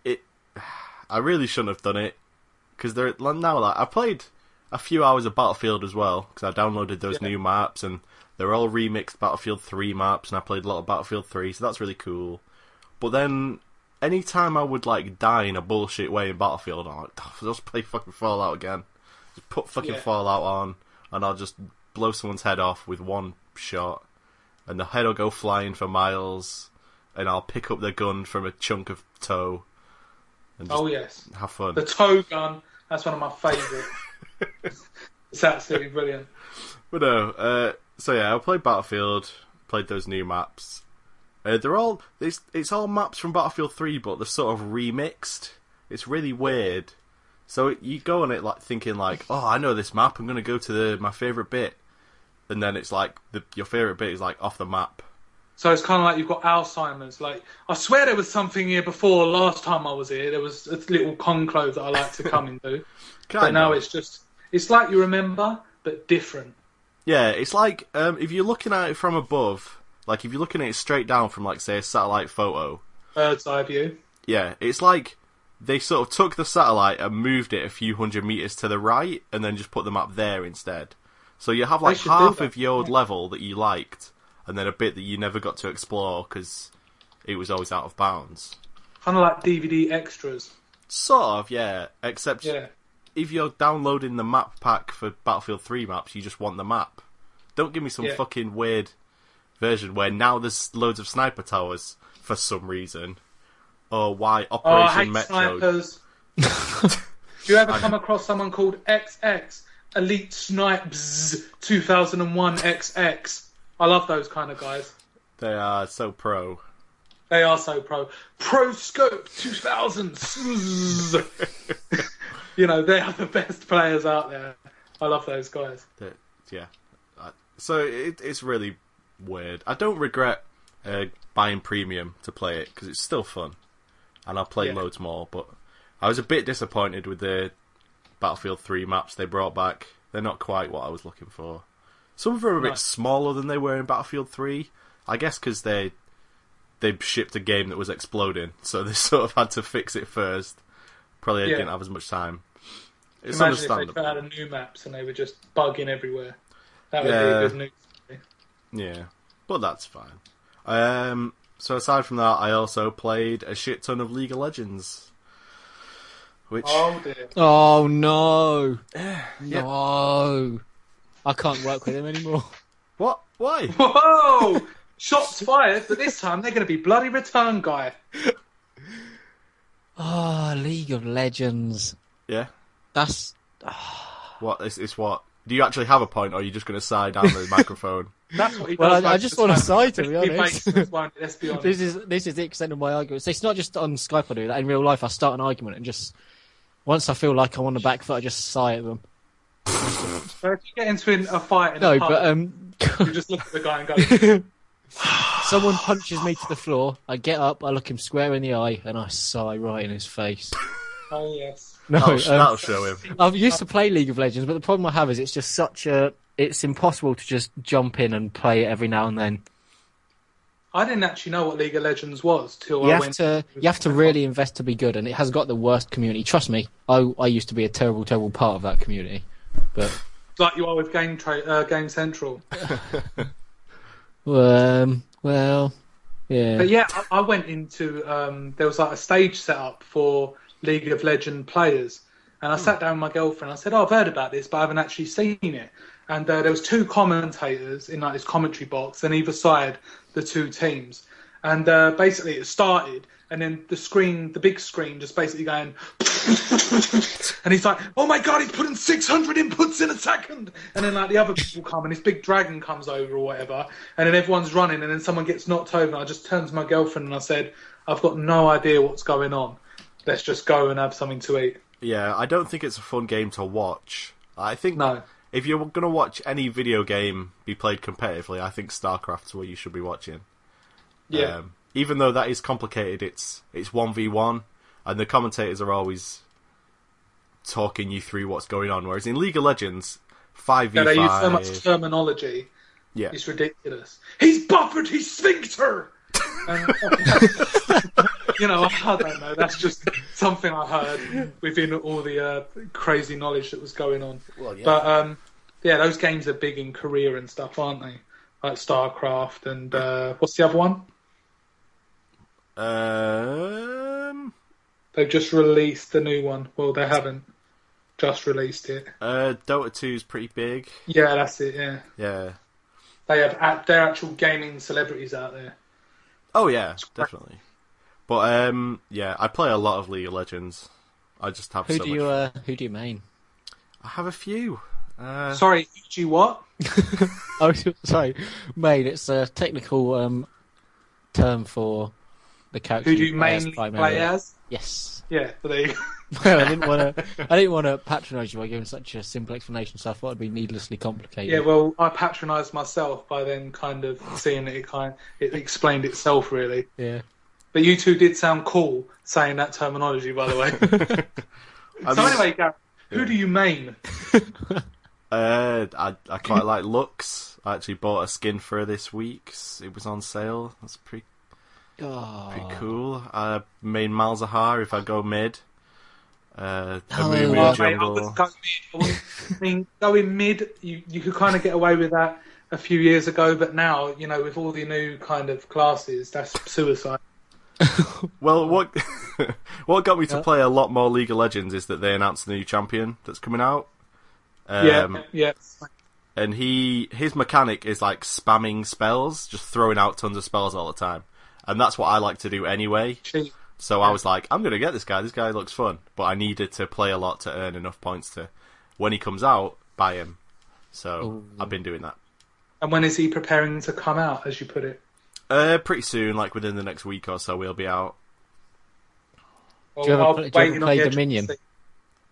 It, I really shouldn't have done it because there now like I played a few hours of Battlefield as well because I downloaded those yeah. new maps and they're all remixed Battlefield three maps and I played a lot of Battlefield three, so that's really cool. But then any time I would like die in a bullshit way in Battlefield, I'm like, oh, let's play fucking Fallout again. Just put fucking yeah. Fallout on, and I'll just blow someone's head off with one shot, and the head will go flying for miles, and I'll pick up the gun from a chunk of toe, and just oh, yes. have fun. The toe gun, that's one of my favourites. It's absolutely brilliant. But no, uh, so yeah, I played Battlefield, played those new maps. Uh, they're all, it's, it's all maps from Battlefield three, but they're sort of remixed. It's really weird. So you go on it like thinking like, oh, I know this map. I'm gonna go to the my favorite bit, and then it's like the, your favorite bit is like off the map. So it's kind of like you've got Alzheimer's. Like I swear there was something here before. Last time I was here, there was a little conclave that I like to come into. But now it's just it's like you remember, but different. Yeah, it's like um, if you're looking at it from above, like if you're looking at it straight down from like say a satellite photo, bird's eye view. Yeah, it's like. They sort of took the satellite and moved it a few hundred metres to the right and then just put the map there instead. So you have like half of your old level that you liked and then a bit that you never got to explore because it was always out of bounds. Kind of like D V D extras. Sort of, yeah. Except yeah. if you're downloading the map pack for Battlefield three maps, you just want the map. Don't give me some yeah. fucking weird version where now there's loads of sniper towers for some reason. Or why Operation oh, I hate Metro? Snipers. Do you ever come across someone called X X Elite Snipes two thousand one X X? I love those kind of guys. They are so pro. They are so pro. ProScope two thousand. You know, they are the best players out there. I love those guys. They're, yeah. So it, it's really weird. I don't regret uh, buying premium to play it, because it's still fun. And I'll play yeah. loads more, but I was a bit disappointed with the Battlefield three maps they brought back. They're not quite what I was looking for. Some of them are a bit nice. smaller than they were in Battlefield three. I guess because they, they shipped a game that was exploding, so they sort of had to fix it first. Probably yeah. didn't have as much time. It's Imagine if they put out a new maps and they were just bugging everywhere. That would yeah. be good news. Yeah, but that's fine. Um, so aside from that, I also played a shit ton of League of Legends. Which... Oh dear! Oh no! yeah. No! I can't work with him anymore. What? Why? Whoa! Shots fired, but this time they're going to be bloody returned, guy. Ah, oh, League of Legends. Yeah. That's what it's, it's what. Do you actually have a point, or are you just going to sigh down the microphone? That's what he does. Well, I, I just want to sigh, to be honest. Let's be honest. This is this is the extent of my argument. So it's not just on Skype I do that. In real life, I start an argument and just once I feel like I'm on the back foot, I just sigh at them. So if you get into a fight, in no, a pub, but um, you just look at the guy and go. Someone punches me to the floor. I get up, I look him square in the eye, and I sigh right in his face. Oh yes. No, that'll, um, that'll show him. I've used to play League of Legends, but the problem I have is it's just such a... It's impossible to just jump in and play it every now and then. I didn't actually know what League of Legends was till you I have went... To, you have to really invest to be good, and it has got the worst community. Trust me, I, I used to be a terrible, terrible part of that community. But like you are with Game tra- uh, Game Central. um, well, yeah. But yeah, I, I went into... Um, there was like a stage set up for... League of Legend players, and I sat down with my girlfriend. I said, "Oh, I've heard about this, but I haven't actually seen it." And uh, there was two commentators in like this commentary box, and either side the two teams. And uh, basically, it started, and then the screen, the big screen, just basically going, and he's like, "Oh my god, he's putting six hundred inputs in a second!" And then like the other people come, and this big dragon comes over or whatever, and then everyone's running, and then someone gets knocked over. And I just turned to my girlfriend and I said, "I've got no idea what's going on. Let's just go and have something to eat." Yeah, I don't think it's a fun game to watch. I think no. If you're going to watch any video game be played competitively, I think StarCraft's what you should be watching. Yeah. Um, even though that is complicated, it's it's one v one, and the commentators are always talking you through what's going on, whereas in League of Legends, five v five... Yeah, they use so much terminology. Yeah. It's ridiculous. He's buffered his sphincter! um, You know, I don't know. That's just something I heard within all the uh, crazy knowledge that was going on. Well, yeah. But um, yeah, those games are big in Korea and stuff, aren't they? Like StarCraft and uh, what's the other one? Um, they've just released the new one. Well, they haven't just released it. Uh, Dota two is pretty big. Yeah, that's it. Yeah. Yeah. They have they're actual gaming celebrities out there. Oh yeah, definitely. But um, yeah, I play a lot of League of Legends. I just have who so do you much... uh, who do you main? I have a few. Uh... Sorry, who do you what? Oh, sorry, main. It's a technical um, term for the character. Who do you mainly play as? Yes. Yeah. There you go. Well, I didn't want to. I didn't want to patronise you by giving such a simple explanation. So I thought it'd be needlessly complicated. Yeah. Well, I patronised myself by then kind of seeing that it kind it explained itself really. Yeah. But you two did sound cool saying that terminology, by the way. So anyway, Gareth, who yeah. do you main? uh, I I quite like Lux. I actually bought a skin for her this week. It was on sale. That's pretty, oh. pretty cool. I main Malzahar if I go mid. Uh, Amumu oh, jungle. I was going mid. Going mid, you, you could kind of get away with that a few years ago, but now, you know, with all the new kind of classes, that's suicide. Well, what what got me to play a lot more League of Legends is that they announced the new champion that's coming out. Um, yeah, yeah. And he his mechanic is like spamming spells, just throwing out tons of spells all the time. And that's what I like to do anyway. So I was like, I'm going to get this guy. This guy looks fun. But I needed to play a lot to earn enough points to, when he comes out, buy him. So ooh. I've been doing that. And when is he preparing to come out, as you put it? Uh, pretty soon, like within the next week or so, we'll be out. Well, do you ever, do you ever play Dominion?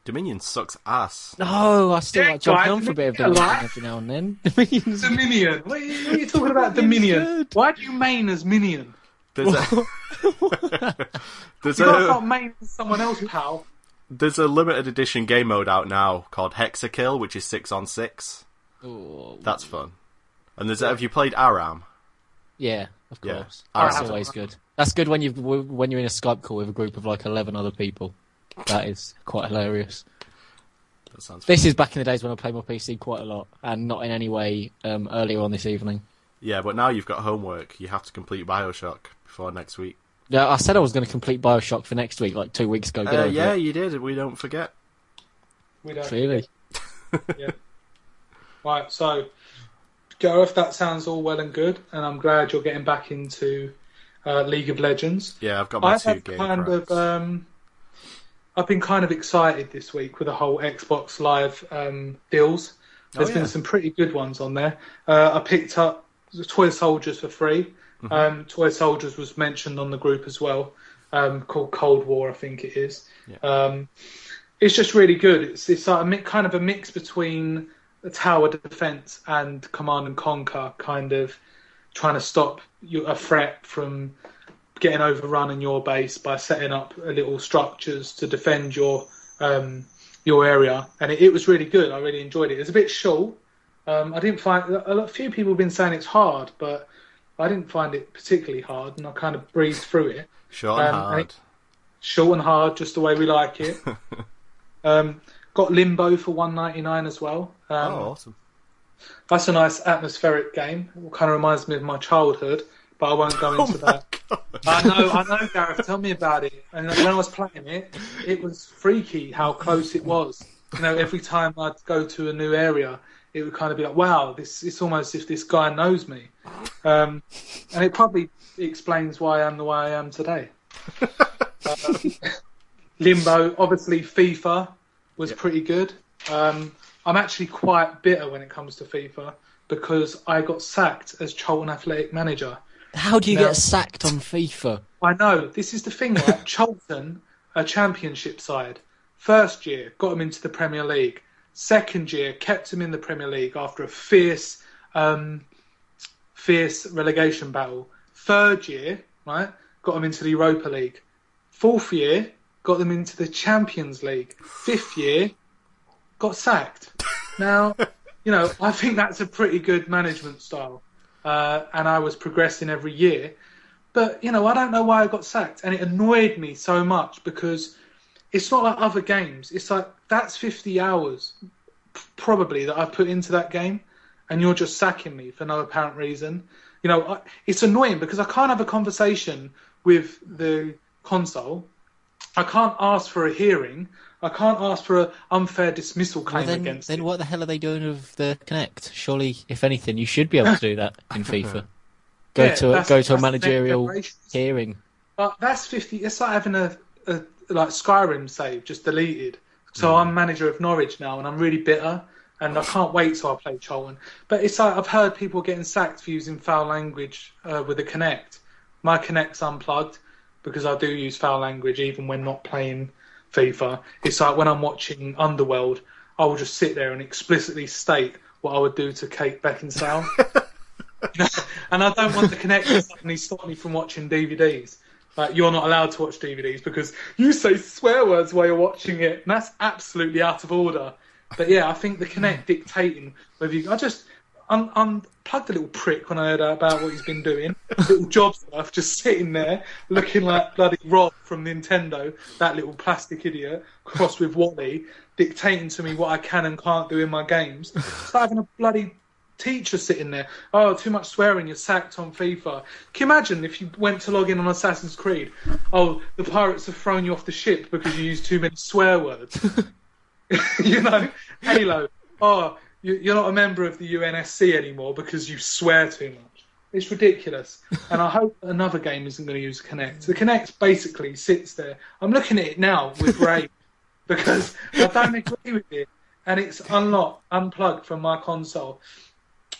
Dominion sucks ass. No, I still yeah, like jumping on for a bit of Dominion every now and then. Dominion's... Dominion? What are you, what are you talking about, Dominion? Why do you main as Minion? There's a... There's you a... gotta start maining someone else, pal. There's a limited edition game mode out now called Hexakill, which is six on six. Ooh. That's fun. And there's yeah. have you played Aram? Yeah, of course. Yeah. That's Aram. Always good. That's good when you when you're in a Skype call with a group of like eleven other people. That is quite hilarious. That sounds. This funny. Is back in the days when I played my P C quite a lot, and not in any way um, earlier on this evening. Yeah, but now you've got homework. You have to complete BioShock before next week. Yeah, I said I was going to complete BioShock for next week, like two weeks ago. Uh, yeah, it. You did. We don't forget. We don't. Really? Yeah. Right, so, Gareth, that sounds all well and good, and I'm glad you're getting back into uh, League of Legends. Yeah, I've got my I've two games. Kind of, um, I've been kind of excited this week with the whole Xbox Live um, deals. There's oh, yeah. been some pretty good ones on there. Uh, I picked up Toy Soldiers for free. Mm-hmm. Um, Toy Soldiers was mentioned on the group as well, um, called Cold War, I think it is. Yeah. Um, it's just really good. It's it's like a mi- kind of a mix between a tower defense and command and conquer, kind of trying to stop your, a threat from getting overrun in your base by setting up little structures to defend your um, your area. And it, it was really good. I really enjoyed it. It's a bit short. Um, I didn't find a few people have been saying it's hard, but I didn't find it particularly hard, and I kind of breezed through it. Short and um, hard. And it, short and hard, just the way we like it. um, got Limbo for one ninety-nine as well. Um, oh, awesome. That's a nice atmospheric game. It kind of reminds me of my childhood, but I won't go into oh that. God. I know, I know, Gareth, tell me about it. And when I was playing it, it was freaky how close it was. You know, every time I'd go to a new area, it would kind of be like, wow, this it's almost as if this guy knows me. Um, and it probably explains why I'm the way I am today. um, Limbo, obviously FIFA was yep. pretty good. Um, I'm actually quite bitter when it comes to FIFA because I got sacked as Cholton Athletic Manager. How do you now, get sacked on FIFA? I know. This is the thing, right? Cholton, a championship side. First year, got them into the Premier League. Second year, kept him in the Premier League after a fierce um, fierce relegation battle. Third year, right, got him into the Europa League. Fourth year, got them into the Champions League. Fifth year, got sacked. Now, you know, I think that's a pretty good management style. Uh, and I was progressing every year. But, you know, I don't know why I got sacked. And it annoyed me so much because it's not like other games. It's like, that's fifty hours, probably, that I've put into that game, and you're just sacking me for no apparent reason. You know, I, it's annoying because I can't have a conversation with the console. I can't ask for a hearing. I can't ask for an unfair dismissal claim well, then, against Then it. What the hell are they doing with the Kinect? Surely, if anything, you should be able to do that in FIFA. Go yeah, to a, go to a managerial hearing. But that's fifty. It's like having a, a like Skyrim save just deleted. So I'm manager of Norwich now, and I'm really bitter, and I can't wait till I play Cholton. But it's like I've heard people getting sacked for using foul language uh, with the Kinect. My Kinect's unplugged because I do use foul language even when not playing FIFA. It's like when I'm watching Underworld, I will just sit there and explicitly state what I would do to Kate Beckinsale. And I don't want the Kinect to suddenly stop me from watching D V Ds. Like, you're not allowed to watch D V Ds because you say swear words while you're watching it, and that's absolutely out of order. But yeah, I think the Kinect dictating whether you... I just un- unplugged a little prick when I heard about what he's been doing. Little job stuff, just sitting there, looking like bloody Rob from Nintendo, that little plastic idiot, crossed with Wally, dictating to me what I can and can't do in my games. It's like having a bloody... teacher sitting there, oh, too much swearing, you're sacked on FIFA. Can you imagine if you went to log in on Assassin's Creed? Oh, the pirates have thrown you off the ship because you used too many swear words. You know, Halo, oh, you're not a member of the U N S C anymore because you swear too much. It's ridiculous. And I hope another game isn't going to use Kinect. The Kinect basically sits there. I'm looking at it now with rage because I don't agree with it. And it's unlocked, unplugged from my console.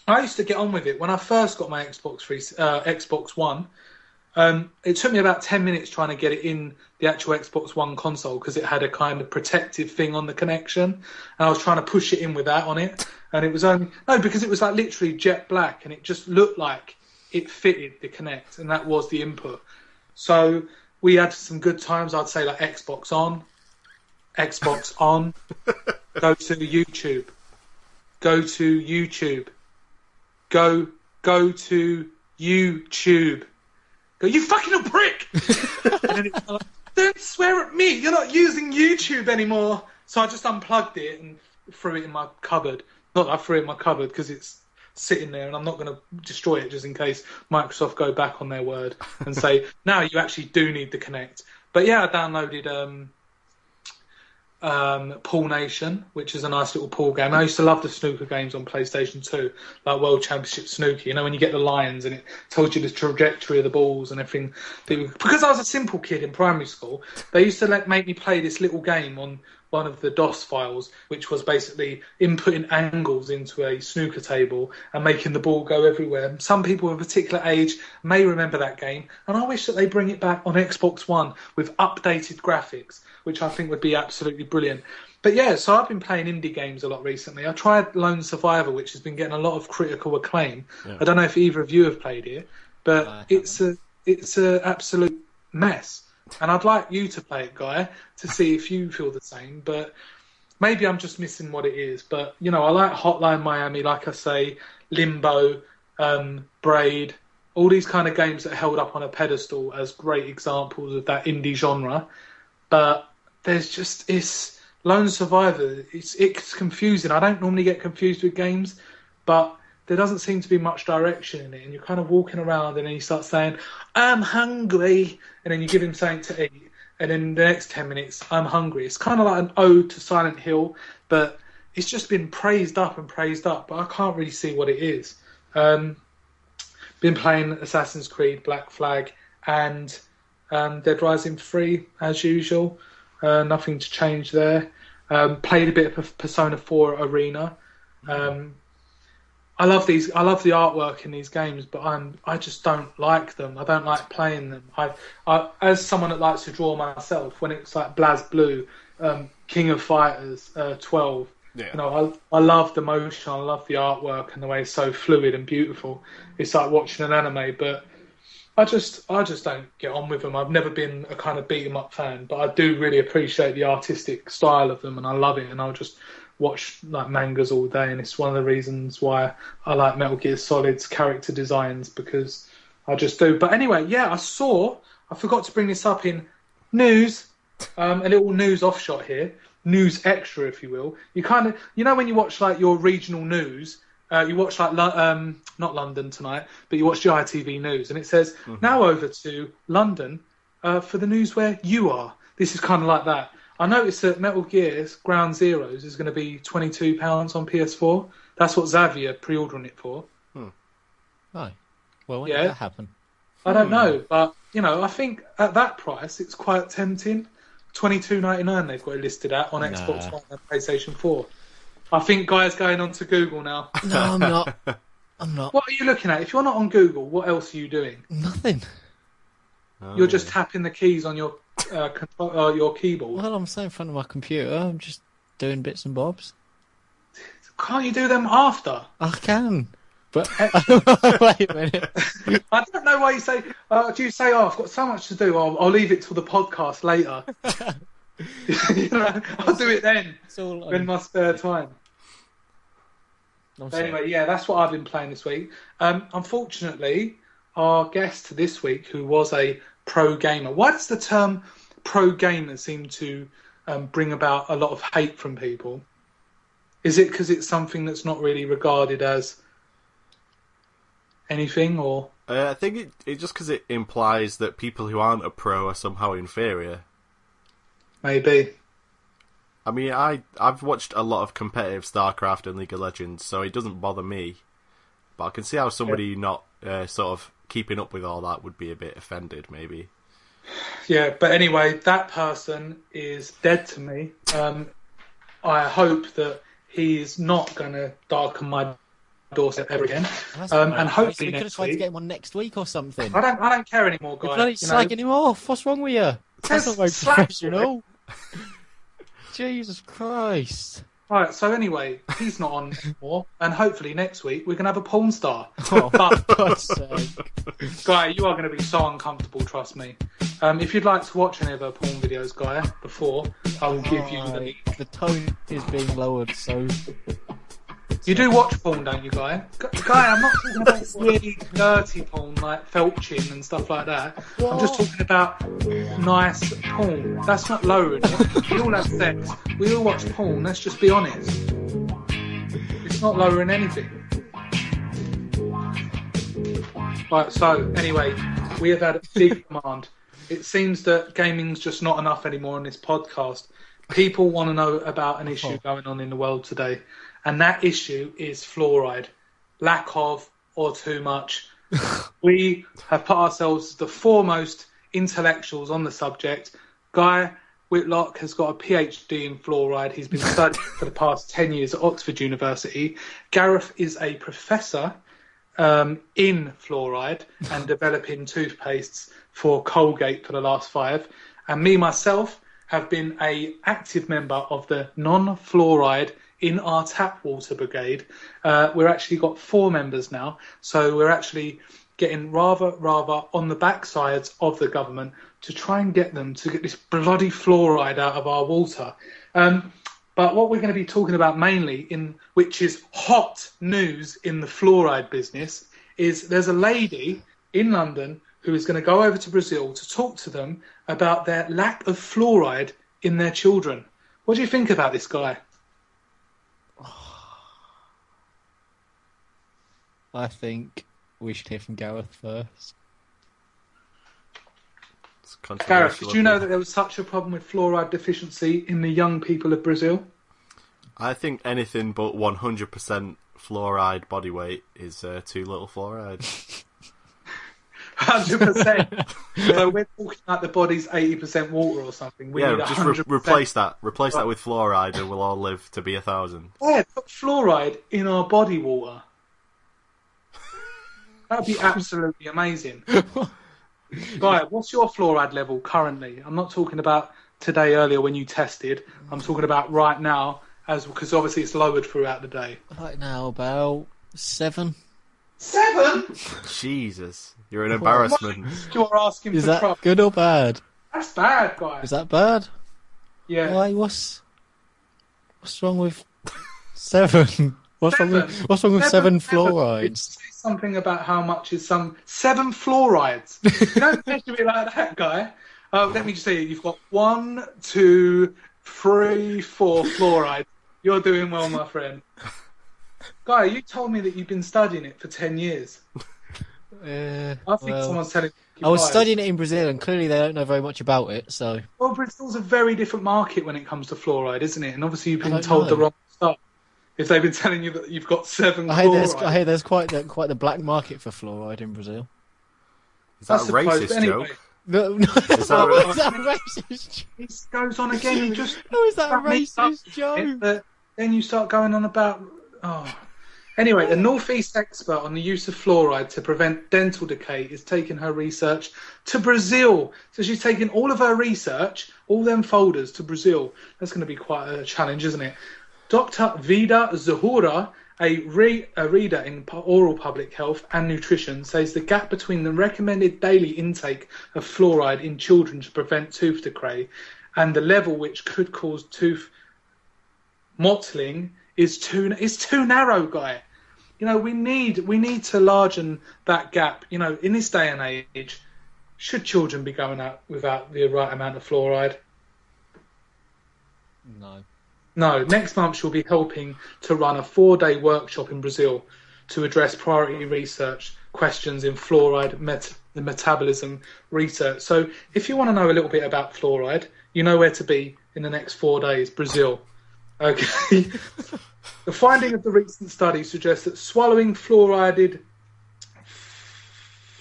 I used to get on with it. When I first got my Xbox three, uh, Xbox One, um, it took me about ten minutes trying to get it in the actual Xbox One console because it had a kind of protective thing on the connection, and I was trying to push it in with that on it, and it was only no because it was like literally jet black, and it just looked like it fitted the Kinect, and that was the input. So we had some good times. I'd say like Xbox on, Xbox on, go to YouTube, go to YouTube. Go, go to YouTube. Go, you fucking a prick! And then it's like, don't swear at me. You're not using YouTube anymore. So I just unplugged it and threw it in my cupboard. Not that I threw it in my cupboard because it's sitting there, and I'm not going to destroy it just in case Microsoft go back on their word and say, "No, you actually do need the Kinect." But yeah, I downloaded um, um Pool Nation, which is a nice little pool game. I used to love the snooker games on PlayStation two, like World Championship Snooker, you know, when you get the lines and it told you the trajectory of the balls and everything. Because I was a simple kid in primary school, they used to let make me play this little game on one of the DOS files, which was basically inputting angles into a snooker table and making the ball go everywhere. Some people of a particular age may remember that game, and I wish that they bring it back on Xbox One with updated graphics, which I think would be absolutely brilliant. But yeah, so I've been playing indie games a lot recently. I tried Lone Survivor, which has been getting a lot of critical acclaim. Yeah. I don't know if either of you have played it, but no, it's a it's a absolute mess. And I'd like you to play it, Guy, to see if you feel the same. But maybe I'm just missing what it is. But, you know, I like Hotline Miami, like I say, Limbo, um, Braid, all these kind of games that are held up on a pedestal as great examples of that indie genre. But there's just, it's Lone Survivor. It's, it's confusing. I don't normally get confused with games, but there doesn't seem to be much direction in it, and you're kind of walking around, and then you start saying, I'm hungry, and then you give him something to eat, and then the next ten minutes, I'm hungry. It's kind of like an ode to Silent Hill, but it's just been praised up and praised up, but I can't really see what it is. Um, been playing Assassin's Creed, Black Flag, and um, Dead Rising three, as usual. Uh, nothing to change there. Um, played a bit of Persona four Arena. Um I love these. I love the artwork in these games, but I'm I just don't like them. I don't like playing them. I, I as someone that likes to draw myself, when it's like BlazBlue, um, King of Fighters uh, twelve, yeah. you know, I I love the motion. I love the artwork and the way it's so fluid and beautiful. It's like watching an anime, but I just I just don't get on with them. I've never been a kind of beat 'em up fan, but I do really appreciate the artistic style of them, and I love it. And I'll just watch like mangas all day, and it's one of the reasons why I like Metal Gear Solid's character designs, because I just do. But anyway, yeah, I saw, I forgot to bring this up in news, um, a little news offshot here, news extra, if you will. You kind of, you know, when you watch like your regional news, uh, you watch like, Lo- um, not London tonight, but you watch the I T V news, and it says, mm-hmm. now over to London uh, for the news where you are. This is kind of like that. I noticed that Metal Gear's Ground Zeroes is going to be twenty-two pounds on P S four. That's what Xavier pre-ordering it for. Hmm. Oh. Well, when yeah. did that happen? I don't hmm. know, but, you know, I think at that price, it's quite tempting. twenty-two ninety-nine they've got it listed at on nah. Xbox One and PlayStation four. I think Guy's going on to Google now. No, I'm not. I'm not. What are you looking at? If you're not on Google, what else are you doing? Nothing. Oh. You're just tapping the keys on your uh, control, uh, your keyboard. Well, I'm sat in front of my computer. I'm just doing bits and bobs. Can't you do them after? I can, but wait a minute. I don't know why you say. Uh, do you say, "Oh, I've got so much to do. I'll, I'll leave it till the podcast later." You know, I'll do it then. It's all in my spare time. Anyway, yeah, that's what I've been playing this week. Um, unfortunately, our guest this week, who was a pro gamer. Why does the term pro gamer seem to um, bring about a lot of hate from people? Is it because it's something that's not really regarded as anything, or...? Uh, I think it, it's just because it implies that people who aren't a pro are somehow inferior. Maybe. I mean, I, I've watched a lot of competitive StarCraft and League of Legends, so it doesn't bother me. But I can see how somebody yeah. not uh, sort of keeping up with all that would be a bit offended, maybe. Yeah, but anyway, that person is dead to me. Um, I hope that he's not going to darken my doorstep ever again. Um, and hopefully we could have tried to get one next week or something. I don't I don't care anymore, guys. You're bloody slagging him off. What's wrong with you? That's not very professional. Jesus Christ. Right, so anyway, he's not on anymore, and hopefully next week we're going to have a porn star. Oh, but, for God's sake. Guy, you are going to be so uncomfortable, trust me. Um, if you'd like to watch any of her porn videos, Guy, before, I will oh, give you the... The tone is being lowered, so... You do watch porn, don't you, Guy? Guy, I'm not talking about really dirty porn, like felching and stuff like that. What? I'm just talking about nice porn. That's not lowering it. We all have sex. We all watch porn. Let's just be honest. It's not lowering anything. Right, so, anyway, we have had a big demand. It seems that gaming's just not enough anymore on this podcast. People want to know about an issue going on in the world today. And that issue is fluoride, lack of or too much. We have put ourselves the foremost intellectuals on the subject. Guy Whitlock has got a P H D in fluoride. He's been studying for the past ten years at Oxford University. Gareth is a professor um, in fluoride and developing toothpastes for Colgate for the last five. And me, myself, have been a active member of the non-fluoride in our tap water brigade. Uh, we're actually got four members now, so we're actually getting rather, rather on the backsides of the government to try and get them to get this bloody fluoride out of our water. Um, but what we're going to be talking about mainly, in which is hot news in the fluoride business, is there's a lady in London who is going to go over to Brazil to talk to them about their lack of fluoride in their children. What do you think about this, Guy? I think we should hear from Gareth first. Gareth, did you know that there was such a problem with fluoride deficiency in the young people of Brazil? I think anything but one hundred percent fluoride body weight is uh, too little fluoride. one hundred percent. So we're talking like the body's eighty percent water or something. We yeah, need just re- replace that. Replace that with fluoride and we'll all live to be a thousand. Yeah, put fluoride in our body water. That would be absolutely amazing. Guy, what's your fluoride level currently? I'm not talking about today earlier when you tested. I'm talking about right now, as because obviously it's lowered throughout the day. Right now, about seven. Seven? Jesus, you're an embarrassment. You're asking Is for that trouble. Good or bad? That's bad, Guy. Is that bad? Yeah. Why? What's what's wrong with seven? What's, seven. Wrong with, what's wrong with seven, seven fluorides? Say something about how much is some... Seven fluorides. You don't measure it like that, Guy. Uh, let me just say, you've got one, two, three, four fluorides. You're doing well, my friend. Guy, you told me that you've been studying it for ten years. Uh, I think well, someone's telling you I was lies. Studying it in Brazil, and clearly they don't know very much about it, so... Well, Brazil's a very different market when it comes to fluoride, isn't it? And obviously you've been told know. the wrong stuff. If they've been telling you that you've got seven I fluoride. Hear I hear there's quite the, quite the black market for fluoride in Brazil. Is that I a suppose, racist anyway. Joke? No, no. Is that, oh, a, is that a racist joke? This goes on again. You just, oh, is that, that a racist joke? It, then you start going on about... Oh. Anyway, a Northeast expert on the use of fluoride to prevent dental decay is taking her research to Brazil. So she's taking all of her research, all them folders, to Brazil. That's going to be quite a challenge, isn't it? Doctor Vida Zahura, a, re- a reader in oral public health and nutrition, says the gap between the recommended daily intake of fluoride in children to prevent tooth decay and the level which could cause tooth mottling is too is too narrow, Guy. You know, we need we need to largen that gap. You know, in this day and age, should children be going out without the right amount of fluoride? No. No, next month she'll be helping to run a four-day workshop in Brazil to address priority research questions in fluoride met- metabolism research. So if you want to know a little bit about fluoride, you know where to be in the next four days, Brazil. Okay. The finding of the recent study suggests that swallowing fluorided,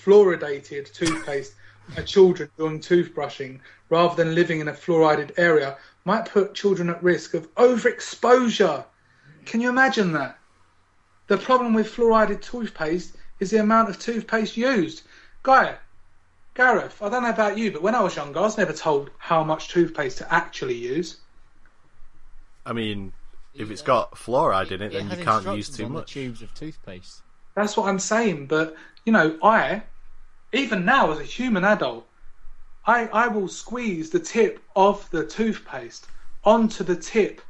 fluoridated toothpaste at children during toothbrushing rather than living in a fluoridated area might put children at risk of overexposure. Can you imagine that? The problem with fluoridated toothpaste is the amount of toothpaste used. Guy, Gareth, I don't know about you, but when I was younger, I was never told how much toothpaste to actually use. I mean, if it's got fluoride in it, it then you can't use too on much. The tubes of toothpaste. That's what I'm saying, but, you know, I, even now as a human adult, I, I will squeeze the tip of the toothpaste onto the tip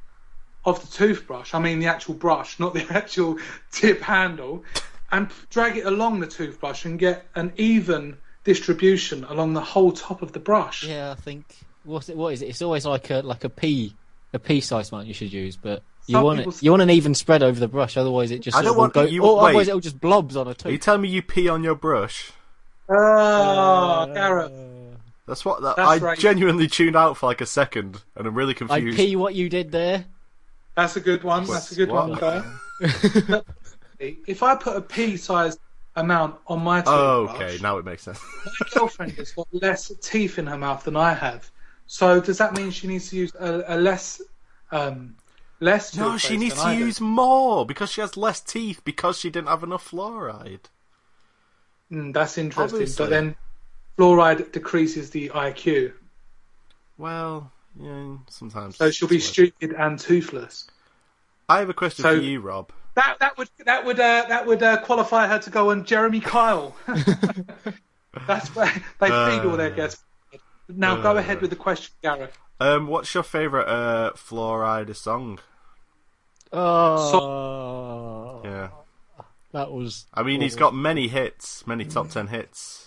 of the toothbrush. I mean the actual brush, not the actual tip handle, and drag it along the toothbrush and get an even distribution along the whole top of the brush. Yeah, I think what's it? What is it? It's always like a like a pea, a pea-sized amount you should use, but you Some want it, say... you want an even spread over the brush. Otherwise, it just I don't want go, you. Or, otherwise, it'll just blobs on a tooth. Are you telling me you pee on your brush? Oh, uh, Gareth. That's what that, that's I right. genuinely tuned out for like a second, and I'm really confused. I pee what you did there. That's a good one. Wait, that's a good what? one, Guy. If I put a pea-sized amount on my toothbrush... Oh, okay, now it makes sense. My girlfriend has got less teeth in her mouth than I have. So does that mean she needs to use a, a less... Um, less toothpaste? No, she needs to use more, because she has less teeth, because she didn't have enough fluoride. Mm, that's interesting. Obviously. But then... fluoride decreases the I Q. Well, yeah, sometimes. So she'll be stupid and toothless. I have a question so for you, Rob. That that would that would uh, that would uh, qualify her to go on Jeremy Kyle. That's where they feed all their guests. Now uh, go ahead with the question, Gareth. Um, what's your favourite uh, fluoride song? Oh, so- yeah. That was. I mean, cool. He's got many hits, many top ten hits.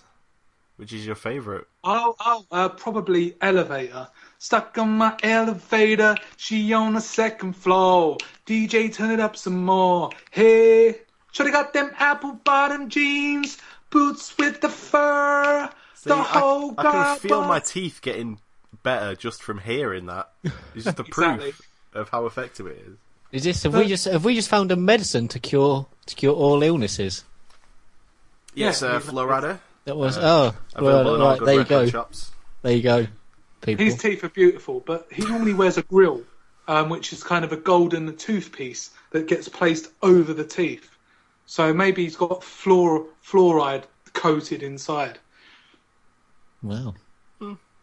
Which is your favourite? Oh, oh uh, probably Elevator. Stuck on my elevator, she on the second floor. D J, turn it up some more. Hey, shoulda got them apple-bottom jeans, boots with the fur. See, the whole I, I can feel my teeth getting better just from hearing that. It's just the exactly. proof of how effective it is. Is this? Have but, we just have we just found a medicine to cure to cure all illnesses? Yes, yeah, uh, fluoride. That was uh, oh well, right, there you go. Shops. There you go. People. His teeth are beautiful, but he normally wears a grill, um, which is kind of a golden toothpiece that gets placed over the teeth. So maybe he's got fluor- fluoride coated inside. Wow.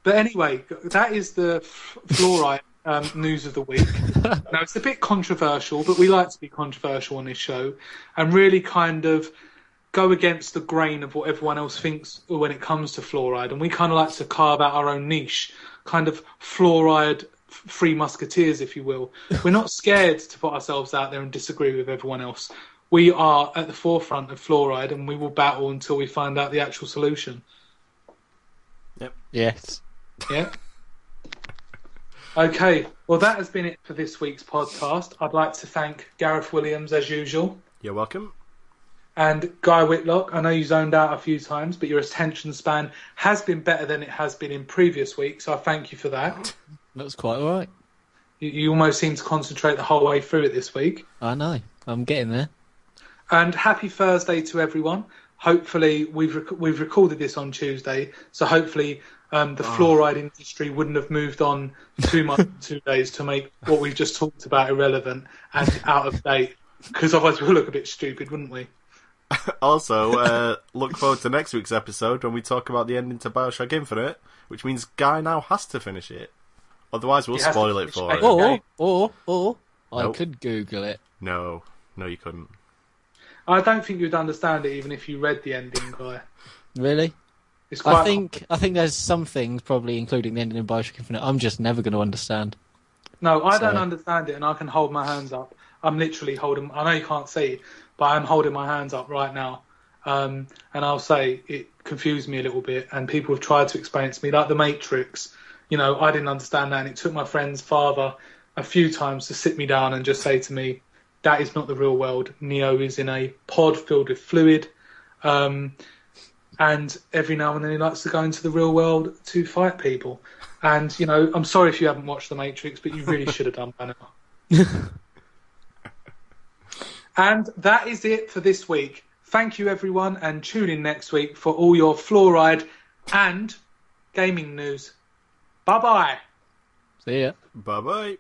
But anyway, that is the f- fluoride um, news of the week. Now it's a bit controversial, but we like to be controversial on this show, and really kind of go against the grain of what everyone else thinks when it comes to fluoride, and we kind of like to carve out our own niche, kind of fluoride free musketeers, if you will. We're not scared to put ourselves out there and disagree with everyone else. We are at the forefront of fluoride, and we will battle until we find out the actual solution. Yep. Yes. Yeah. Okay. Well, that has been it for this week's podcast. I'd like to thank Gareth Williams, as usual. You're welcome. And Guy Whitlock, I know you zoned out a few times, but your attention span has been better than it has been in previous weeks, so I thank you for that. That's quite all right. You, you almost seem to concentrate the whole way through it this week. I know. I'm getting there. And happy Thursday to everyone. Hopefully, we've rec- we've recorded this on Tuesday, so hopefully um, the oh. fluoride industry wouldn't have moved on too much two days to make what we've just talked about irrelevant and out of date, because otherwise we'll look a bit stupid, wouldn't we? Also, uh, look forward to next week's episode when we talk about the ending to Bioshock Infinite, which means Guy now has to finish it. Otherwise, we'll spoil it for him. Or, or, or, nope. I could Google it. No, no, you couldn't. I don't think you'd understand it even if you read the ending, Guy. Really? It's quite I think I think there's some things, probably including the ending of Bioshock Infinite, I'm just never going to understand. No, I so. don't understand it, and I can hold my hands up. I'm literally holding... I know you can't see, but I'm holding my hands up right now. Um, and I'll say it confused me a little bit, and people have tried to explain it to me, like The Matrix. You know, I didn't understand that, and it took my friend's father a few times to sit me down and just say to me, that is not the real world. Neo is in a pod filled with fluid. Um, and every now and then he likes to go into the real world to fight people. And, you know, I'm sorry if you haven't watched The Matrix, but you really should have done by now. And that is it for this week. Thank you, everyone, and tune in next week for all your fluoride and gaming news. Bye-bye. See ya. Bye-bye.